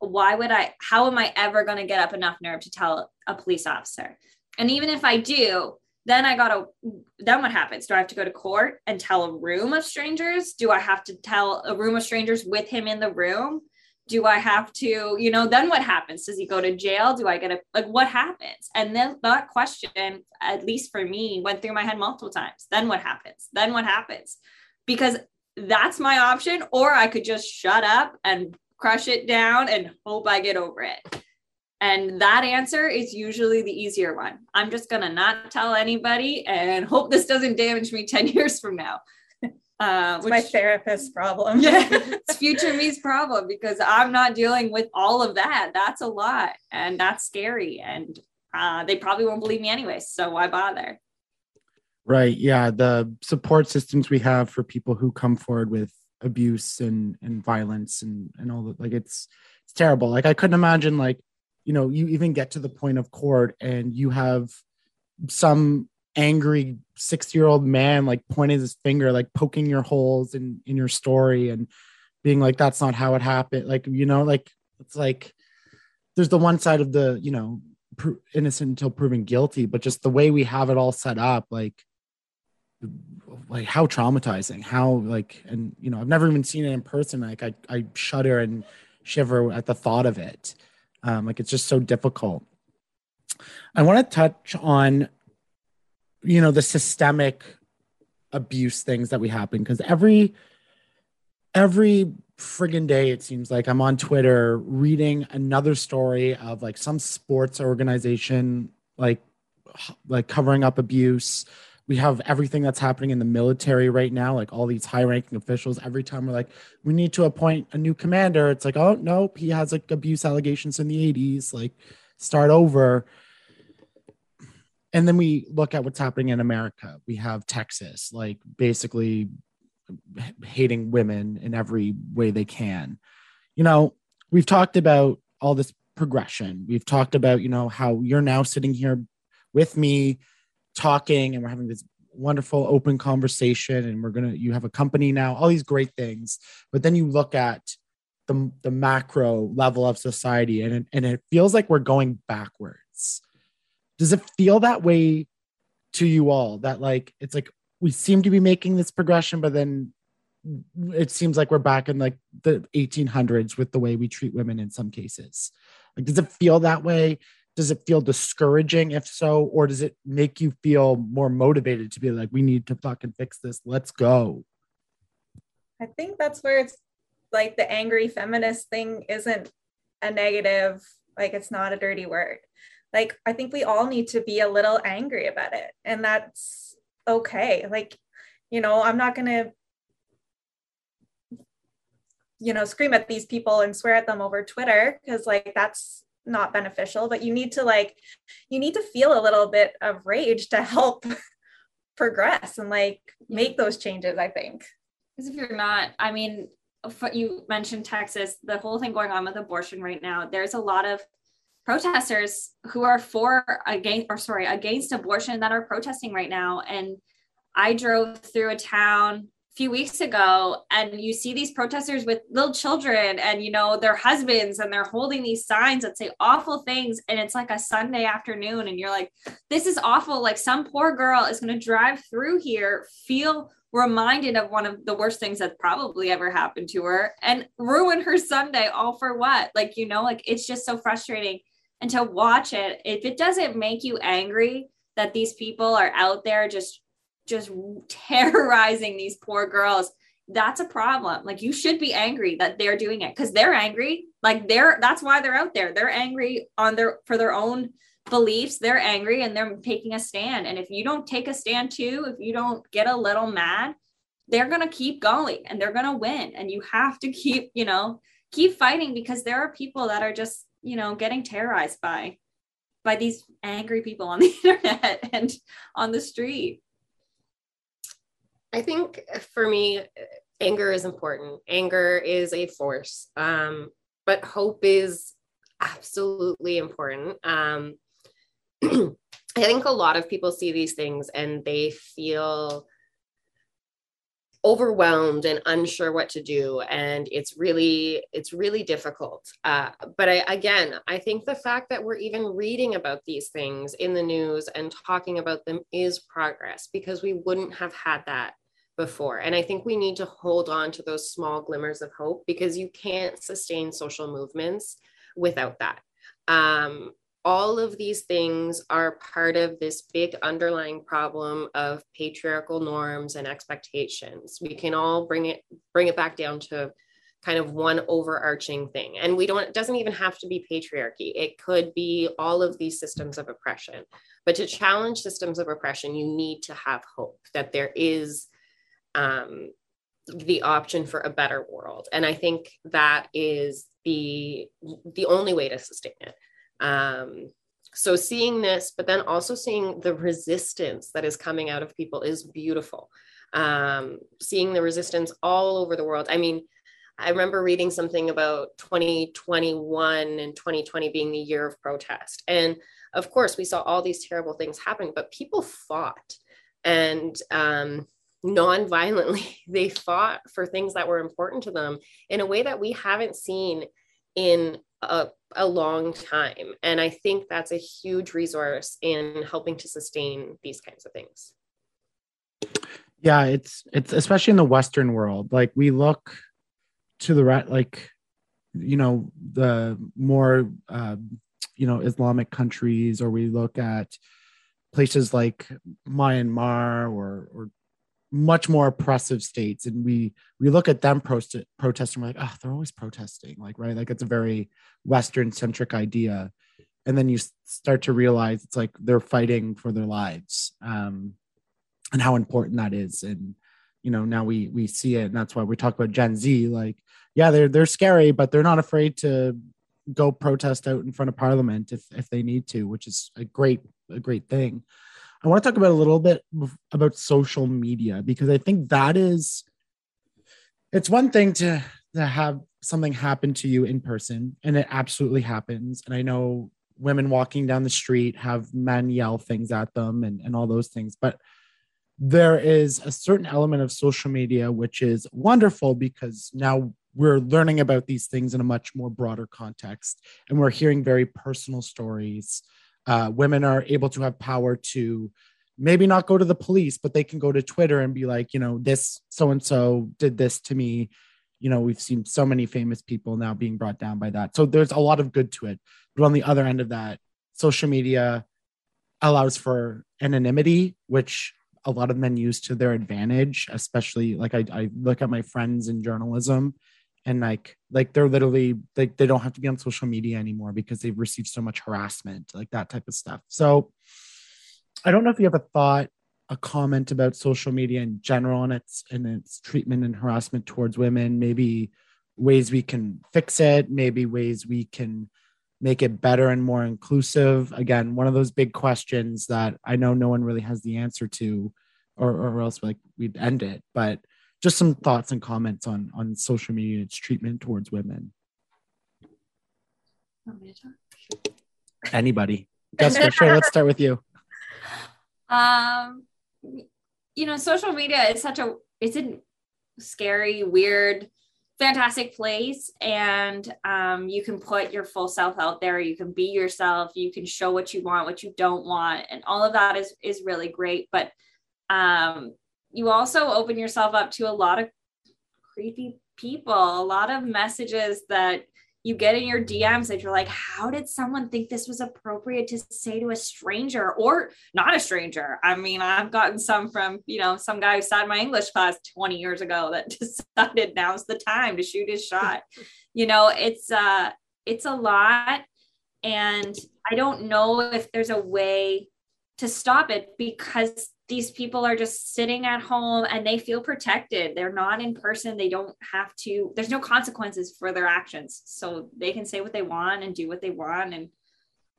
How am I ever going to get up enough nerve to tell a police officer? And even if I do, then what happens? Do I have to go to court and tell a room of strangers? Do I have to tell a room of strangers with him in the room? Do I have to, then what happens? Does he go to jail? Do I get what happens? And then that question, at least for me, went through my head multiple times. Then what happens? Then what happens? Because that's my option, or I could just shut up and crush it down and hope I get over it. And that answer is usually the easier one. I'm just going to not tell anybody and hope this doesn't damage me 10 years from now. It's my therapist's problem. Yeah, it's future me's problem, because I'm not dealing with all of that. That's a lot. And that's scary. And they probably won't believe me anyway. So why bother? Right. Yeah. The support systems we have for people who come forward with abuse and violence and all that, like, it's terrible. Like, I couldn't imagine, like, you know, you even get to the point of court and you have some angry 60-year-old man, like, pointing his finger, like, poking your holes in your story and being like, that's not how it happened. Like, you know, like, it's like, there's the one side of the, you know, innocent until proven guilty, but just the way we have it all set up, like how traumatizing, how, like, and, you know, I've never even seen it in person. Like, I shudder and shiver at the thought of it. Like, it's just so difficult. I want to touch on, you know, the systemic abuse things that we happen, because every friggin' day, it seems like I'm on Twitter reading another story of, like, some sports organization, like covering up abuse. We have everything that's happening in the military right now, like all these high-ranking officials. Every time we're like, we need to appoint a new commander, it's like, oh, nope, he has, like, abuse allegations in the 80s, like, start over. And then we look at what's happening in America. We have Texas, like, basically hating women in every way they can. You know, we've talked about all this progression. We've talked about, you know, how you're now sitting here with me talking, and we're having this wonderful open conversation, and you have a company now, all these great things. But then you look at the macro level of society, and it feels like we're going backwards. Does it feel that way to you all, that, like, it's like, we seem to be making this progression, but then it seems like we're back in, like, the 1800s with the way we treat women in some cases? Like, does it feel that way? Does it feel discouraging, if so? Or does it make you feel more motivated to be like, we need to fucking fix this, let's go? I think that's where it's like the angry feminist thing isn't a negative, like, it's not a dirty word. Like, I think we all need to be a little angry about it. And that's okay. Like, you know, I'm not going to, you know, scream at these people and swear at them over Twitter, because, like, that's not beneficial. But you need to, like, you need to feel a little bit of rage to help progress and, like, make those changes, I think. Because if you're not, I mean, you mentioned Texas, the whole thing going on with abortion right now, there's a lot of protesters who are against abortion that are protesting right now. And I drove through a town a few weeks ago, and you see these protesters with little children and, you know, their husbands, and they're holding these signs that say awful things. And it's like a Sunday afternoon, and you're like, this is awful. Like, some poor girl is going to drive through here, feel reminded of one of the worst things that probably ever happened to her, and ruin her Sunday, all for what? Like, you know, like, it's just so frustrating. And to watch it, if it doesn't make you angry that these people are out there just terrorizing these poor girls, that's a problem. Like, you should be angry that they're doing it, because they're angry. Like, that's why they're out there. They're angry for their own beliefs. They're angry, and they're taking a stand. And if you don't take a stand too, if you don't get a little mad, they're going to keep going, and they're going to win. And you have to keep fighting, because there are people that are just, you know, getting terrorized by these angry people on the internet and on the street. I think for me, anger is important. Anger is a force, but hope is absolutely important. I think a lot of people see these things and they feel overwhelmed and unsure what to do. And it's really difficult. But I think the fact that we're even reading about these things in the news and talking about them is progress, because we wouldn't have had that before. And I think we need to hold on to those small glimmers of hope, because you can't sustain social movements without that. All of these things are part of this big underlying problem of patriarchal norms and expectations. We can all bring it back down to kind of one overarching thing. And it doesn't even have to be patriarchy. It could be all of these systems of oppression. But to challenge systems of oppression, you need to have hope that there is the option for a better world. And I think that is the only way to sustain it. So seeing this, but then also seeing the resistance that is coming out of people is beautiful. Seeing the resistance all over the world. I mean, I remember reading something about 2021 and 2020 being the year of protest. And of course, we saw all these terrible things happen, but people fought, and non-violently, they fought for things that were important to them in a way that we haven't seen in a long time. And I think that's a huge resource in helping to sustain these kinds of things. Yeah, it's especially in the Western world. Like, we look to the right, like, you know, the more, you know, Islamic countries, or we look at places like Myanmar or much more oppressive states. And we look at them protesting. We're like, oh, they're always protesting. Like, right. Like, it's a very Western centric idea. And then you start to realize it's like they're fighting for their lives, and how important that is. And, you know, now we see it. And that's why we talk about Gen Z, like, yeah, they're scary, but they're not afraid to go protest out in front of Parliament if they need to, which is a great thing. I want to talk about a little bit about social media, because I think that is, it's one thing to have something happen to you in person, and it absolutely happens. And I know women walking down the street have men yell things at them and all those things, but there is a certain element of social media, which is wonderful, because now we're learning about these things in a much more broader context. And we're hearing very personal stories. Women are able to have power to maybe not go to the police, but they can go to Twitter and be like, you know, this so-and-so did this to me. You know, we've seen so many famous people now being brought down by that. So there's a lot of good to it. But on the other end of that, social media allows for anonymity, which a lot of men use to their advantage, especially like I look at my friends in journalism. And like they're literally, like, they don't have to be on social media anymore because they've received so much harassment, like that type of stuff. So I don't know if you have a comment about social media in general and its treatment and harassment towards women, maybe ways we can fix it, maybe ways we can make it better and more inclusive. Again, one of those big questions that I know no one really has the answer to, or else like we'd end it, but just some thoughts and comments on social media and its treatment towards women. Want me to talk? Anybody. Jessica, sure, let's start with you. You know, social media is it's a scary, weird, fantastic place. And you can put your full self out there. You can be yourself. You can show what you want, what you don't want. And all of that is really great. But you also open yourself up to a lot of creepy people, a lot of messages that you get in your DMs that you're like, how did someone think this was appropriate to say to a stranger or not a stranger? I mean, I've gotten some from, you know, some guy who sat in my English class 20 years ago that decided now's the time to shoot his shot. You know, it's a lot. And I don't know if there's a way to stop it, because these people are just sitting at home and they feel protected. They're not in person. They don't have to, there's no consequences for their actions. So they can say what they want and do what they want. And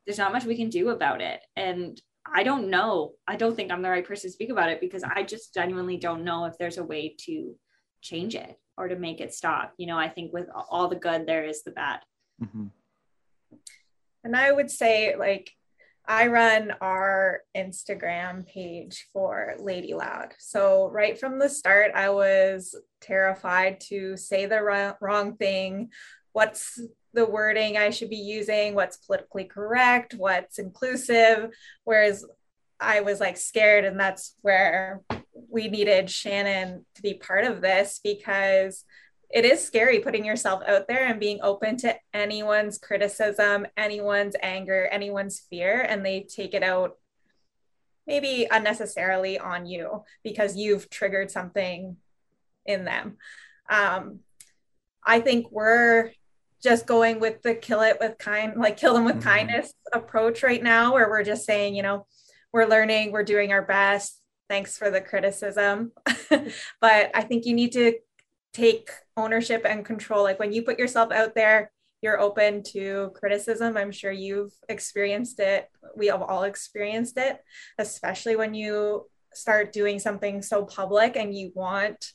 there's not much we can do about it. And I don't know. I don't think I'm the right person to speak about it, because I just genuinely don't know if there's a way to change it or to make it stop. You know, I think with all the good, there is the bad. Mm-hmm. And I would say, like, I run our Instagram page for Lady Loud. So right from the start, I was terrified to say the wrong thing. What's the wording I should be using? What's politically correct? What's inclusive? Whereas I was like scared, and that's where we needed Shannon to be part of this, because it is scary putting yourself out there and being open to anyone's criticism, anyone's anger, anyone's fear, and they take it out maybe unnecessarily on you because you've triggered something in them. I think we're just going with the kill them with kindness approach right now, where we're just saying, you know, we're learning, we're doing our best. Thanks for the criticism. But I think you need to take ownership and control. Like, when you put yourself out there, you're open to criticism. I'm sure you've experienced it. We have all experienced it, especially when you start doing something so public and you want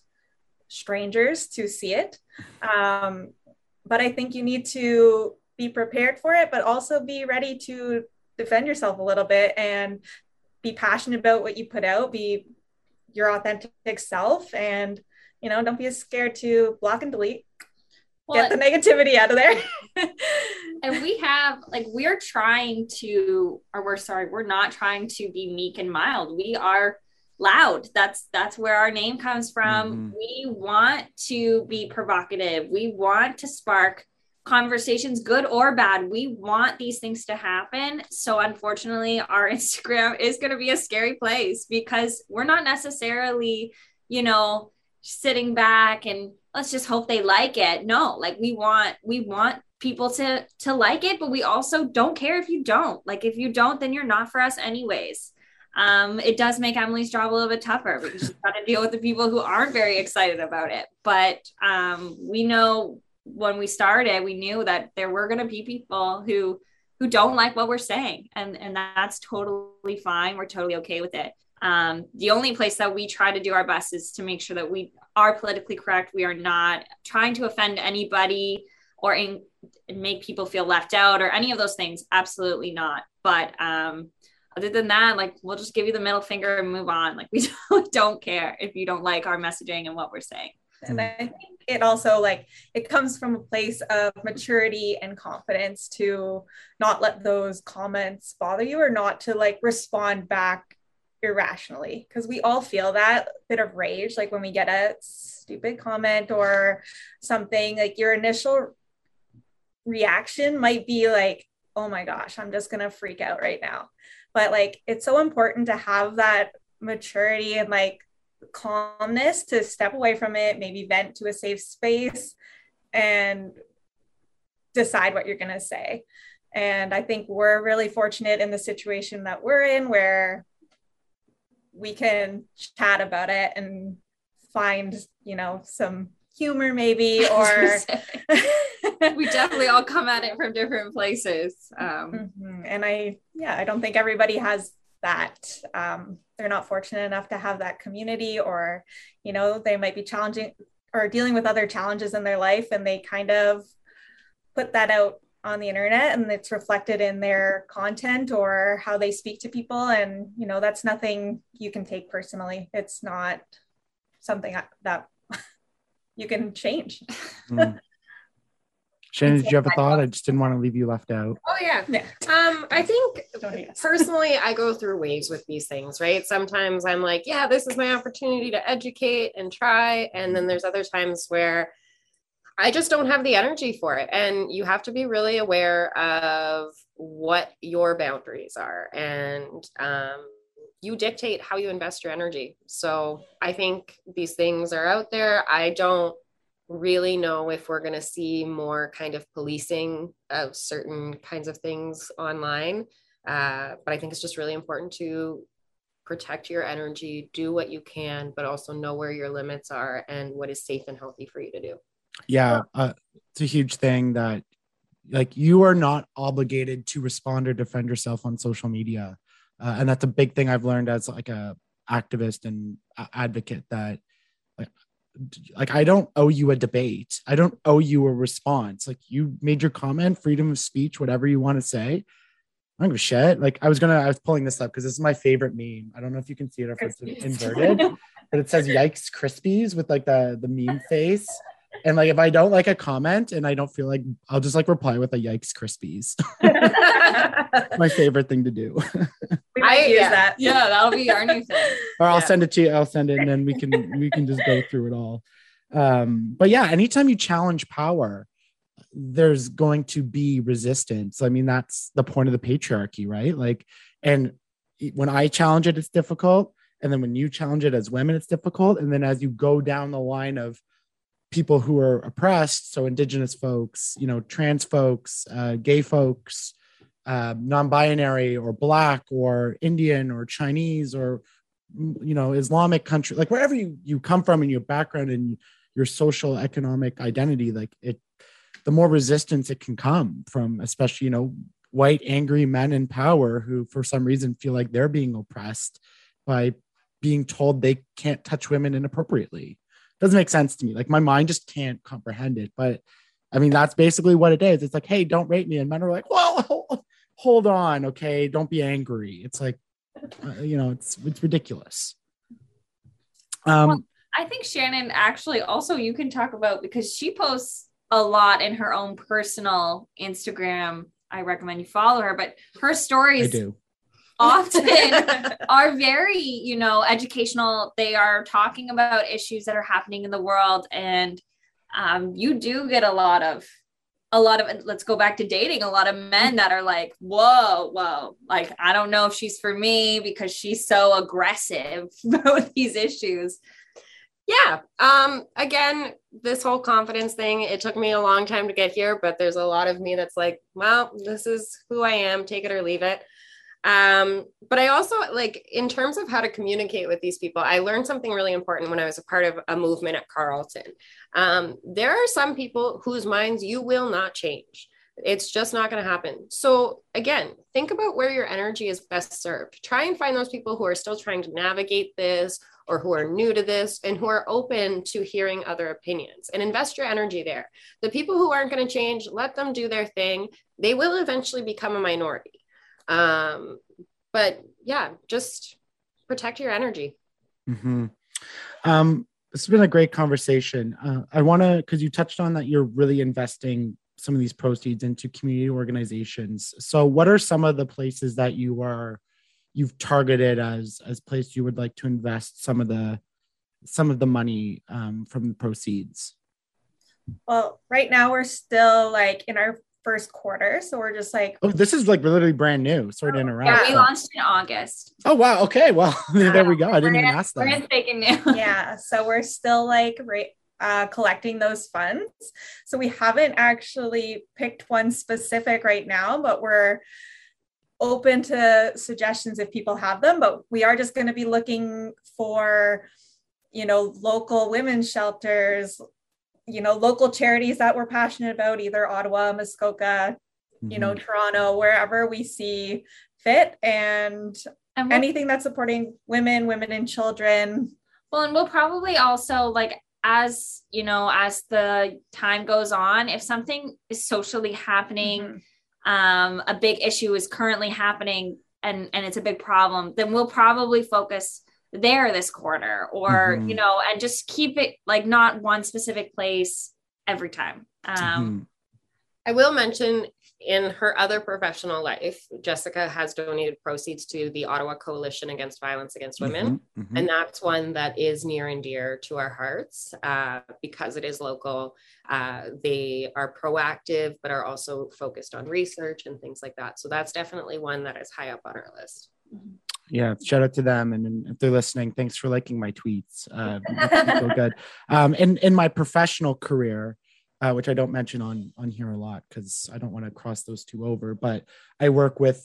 strangers to see it. But I think you need to be prepared for it, but also be ready to defend yourself a little bit and be passionate about what you put out, be your authentic self, and, you know, don't be scared to block and delete. Well, get the negativity out of there. And we have, like, we're not trying to be meek and mild. We are loud. That's where our name comes from. Mm-hmm. We want to be provocative. We want to spark conversations, good or bad. We want these things to happen. So unfortunately, our Instagram is going to be a scary place, because we're not necessarily, you know, sitting back and let's just hope they like it. No, like we want people to like it, but we also don't care if you don't. Like, if you don't, then you're not for us anyways. It does make Emily's job a little bit tougher, because she's got to deal with the people who aren't very excited about it. But we know when we started, we knew that there were going to be people who don't like what we're saying, and that's totally fine. We're totally okay with it. The only place that we try to do our best is to make sure that we are politically correct. We are not trying to offend anybody or make people feel left out or any of those things. Absolutely not. But other than that, like, we'll just give you the middle finger and move on. Like, we don't care if you don't like our messaging and what we're saying. And I think it also, like, it comes from a place of maturity and confidence to not let those comments bother you, or not to, like, respond back irrationally, because we all feel that bit of rage, like when we get a stupid comment or something. Like, your initial reaction might be like, oh my gosh, I'm just gonna freak out right now. But, like, it's so important to have that maturity and, like, calmness to step away from it, maybe vent to a safe space and decide what you're gonna say. And I think we're really fortunate in the situation that we're in, where we can chat about it and find, you know, some humor maybe, or we definitely all come at it from different places. And I don't think everybody has that. They're not fortunate enough to have that community, or, you know, they might be challenging or dealing with other challenges in their life, and they kind of put that out on the internet, and it's reflected in their content or how they speak to people. And, you know, that's nothing you can take personally. It's not something that you can change. Shannon, did you have a thought? I just didn't want to leave you left out. Oh yeah. I think personally, I go through waves with these things, right? Sometimes I'm like, yeah, this is my opportunity to educate and try. And then there's other times where I just don't have the energy for it. And you have to be really aware of what your boundaries are, and you dictate how you invest your energy. So I think these things are out there. I don't really know if we're going to see more kind of policing of certain kinds of things online. But I think it's just really important to protect your energy, do what you can, but also know where your limits are and what is safe and healthy for you to do. Yeah, it's a huge thing that, like, you are not obligated to respond or defend yourself on social media. And that's a big thing I've learned as, like, a activist and advocate, that, like I don't owe you a debate. I don't owe you a response. Like, you made your comment, freedom of speech, whatever you want to say. I don't give a shit. Like, I was pulling this up because this is my favorite meme. I don't know if you can see it if it's inverted, but it says "Yikes Crispies" with, like, the meme face. And, like, if I don't like a comment and I don't feel like, I'll just, like, reply with a "Yikes Crispies." My favorite thing to do. I use that. Yeah, that'll be our new thing. Or I'll send it to you. I'll send it, and then we can just go through it all. But yeah, anytime you challenge power, there's going to be resistance. I mean, that's the point of the patriarchy, right? Like, and when I challenge it, it's difficult. And then when you challenge it as women, it's difficult. And then as you go down the line of people who are oppressed, so Indigenous folks, you know, trans folks, gay folks, non-binary or Black or Indian or Chinese or, you know, Islamic country, like, wherever you come from and your background and your social economic identity, like, it, the more resistance it can come from, especially, you know, white, angry men in power who, for some reason, feel like they're being oppressed by being told they can't touch women inappropriately. Doesn't make sense to me. Like, my mind just can't comprehend it. But I mean, that's basically what it is. It's like, hey, don't rape me. And men are like, well, hold on. Okay. Don't be angry. It's like, you know, it's ridiculous. Well, I think Shannon actually also, you can talk about, because she posts a lot in her own personal Instagram. I recommend you follow her, but her stories often are very, you know, educational. They are talking about issues that are happening in the world. And you do get a lot of, let's go back to dating, a lot of men that are like, whoa, like, I don't know if she's for me because she's so aggressive about these issues. Yeah. Again, this whole confidence thing, it took me a long time to get here, but there's a lot of me that's like, well, this is who I am, take it or leave it. But I also, like, in terms of how to communicate with these people, I learned something really important when I was a part of a movement at Carleton. There are some people whose minds you will not change. It's just not going to happen. So again, think about where your energy is best served. Try and find those people who are still trying to navigate this, or who are new to this, and who are open to hearing other opinions, and invest your energy there. The people who aren't going to change, let them do their thing. They will eventually become a minority. But yeah, just protect your energy. Mm-hmm. It's been a great conversation. I want to, because you touched on that, you're really investing some of these proceeds into community organizations. So what are some of the places that you've targeted as place you would like to invest some of the money from the proceeds? Well, right now we're still like in our first quarter. So we're just like, oh, this is like literally brand new. Sorry to interrupt. Yeah, we launched in August. Oh, wow. Okay. Well, there we go. I didn't even ask that. We're thinking new. Yeah. So we're still like collecting those funds. So we haven't actually picked one specific right now, but we're open to suggestions if people have them. But we are just going to be looking for, you know, local women's shelters, you know, local charities that we're passionate about, either Ottawa, Muskoka, mm-hmm. you know, Toronto, wherever we see fit, and anything that's supporting women and children. Well, and we'll probably also, like, as you know, as the time goes on, if something is socially happening, mm-hmm. A big issue is currently happening and it's a big problem, then we'll probably focus there this quarter, or, mm-hmm. you know, and just keep it like not one specific place every time. Mm-hmm. I will mention, in her other professional life, Jessica has donated proceeds to the Ottawa Coalition Against Violence Against Women. Mm-hmm, mm-hmm. And that's one that is near and dear to our hearts because it is local. They are proactive, but are also focused on research and things like that. So that's definitely one that is high up on our list. Mm-hmm. Yeah, shout out to them. And if they're listening, thanks for liking my tweets. That's so good. And in my professional career, which I don't mention on here a lot because I don't want to cross those two over. But I work with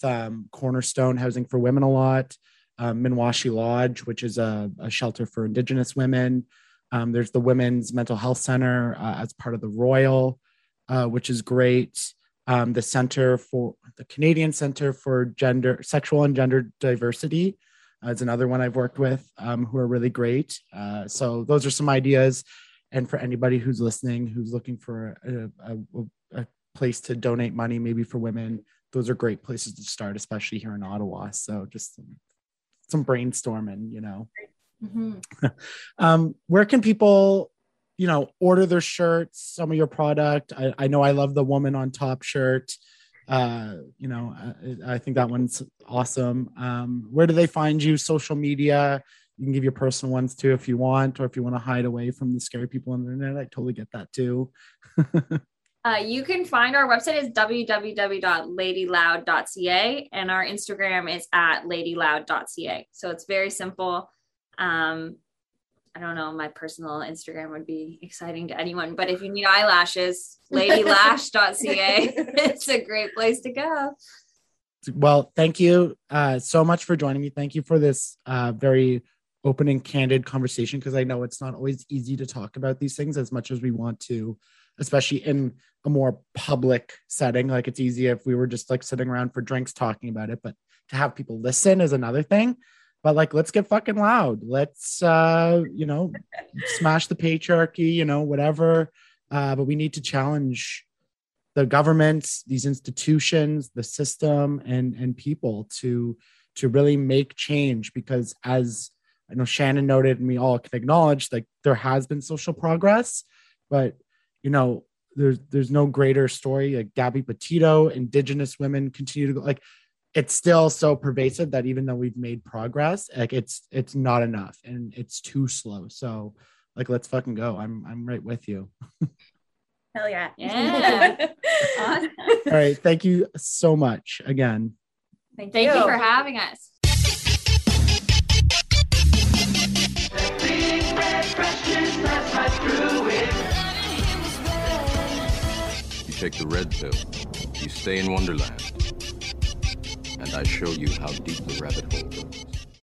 Cornerstone Housing for Women a lot, Minwashi Lodge, which is a shelter for Indigenous women. There's the Women's Mental Health Center as part of the Royal, which is great. The Center for the Canadian Center for Gender, Sexual and Gender Diversity is another one I've worked with who are really great. So those are some ideas. And for anybody who's listening, who's looking for a place to donate money, maybe for women, those are great places to start, especially here in Ottawa. So just some brainstorming, you know. Mm-hmm. Where can people, you know, order their shirts, some of your product? I know I love the Woman on Top shirt. You know, I think that one's awesome. Where do they find you? Social media? You can give your personal ones too, if you want, or if you want to hide away from the scary people on the internet, I totally get that too. You can find our website is www.ladyloud.ca, and our Instagram is @ladyloud.ca. So it's very simple. I don't know, my personal Instagram would be exciting to anyone, but if you need eyelashes, ladylash.ca, it's a great place to go. Well, thank you so much for joining me. Thank you for this very open and candid conversation, because I know it's not always easy to talk about these things as much as we want to. especially in a more public setting. Like, it's easy if we were just like sitting around for drinks talking about it, but to have people listen is another thing. But like, let's get fucking loud. Let's, you know, smash the patriarchy, you know, whatever. But we need to challenge the governments, these institutions, the system, and people to really make change. Because as I know Shannon noted, and we all can acknowledge, like, there has been social progress, but, you know, there's no greater story. Like Gabby Petito, Indigenous women continue to go, like, it's still so pervasive that even though we've made progress, like it's not enough and it's too slow. So like, let's fucking go. I'm right with you. Hell yeah. Yeah. Awesome. All right. Thank you so much again. Thank you for having us. You take the red pill, you stay in Wonderland, and I show you how deep the rabbit hole goes.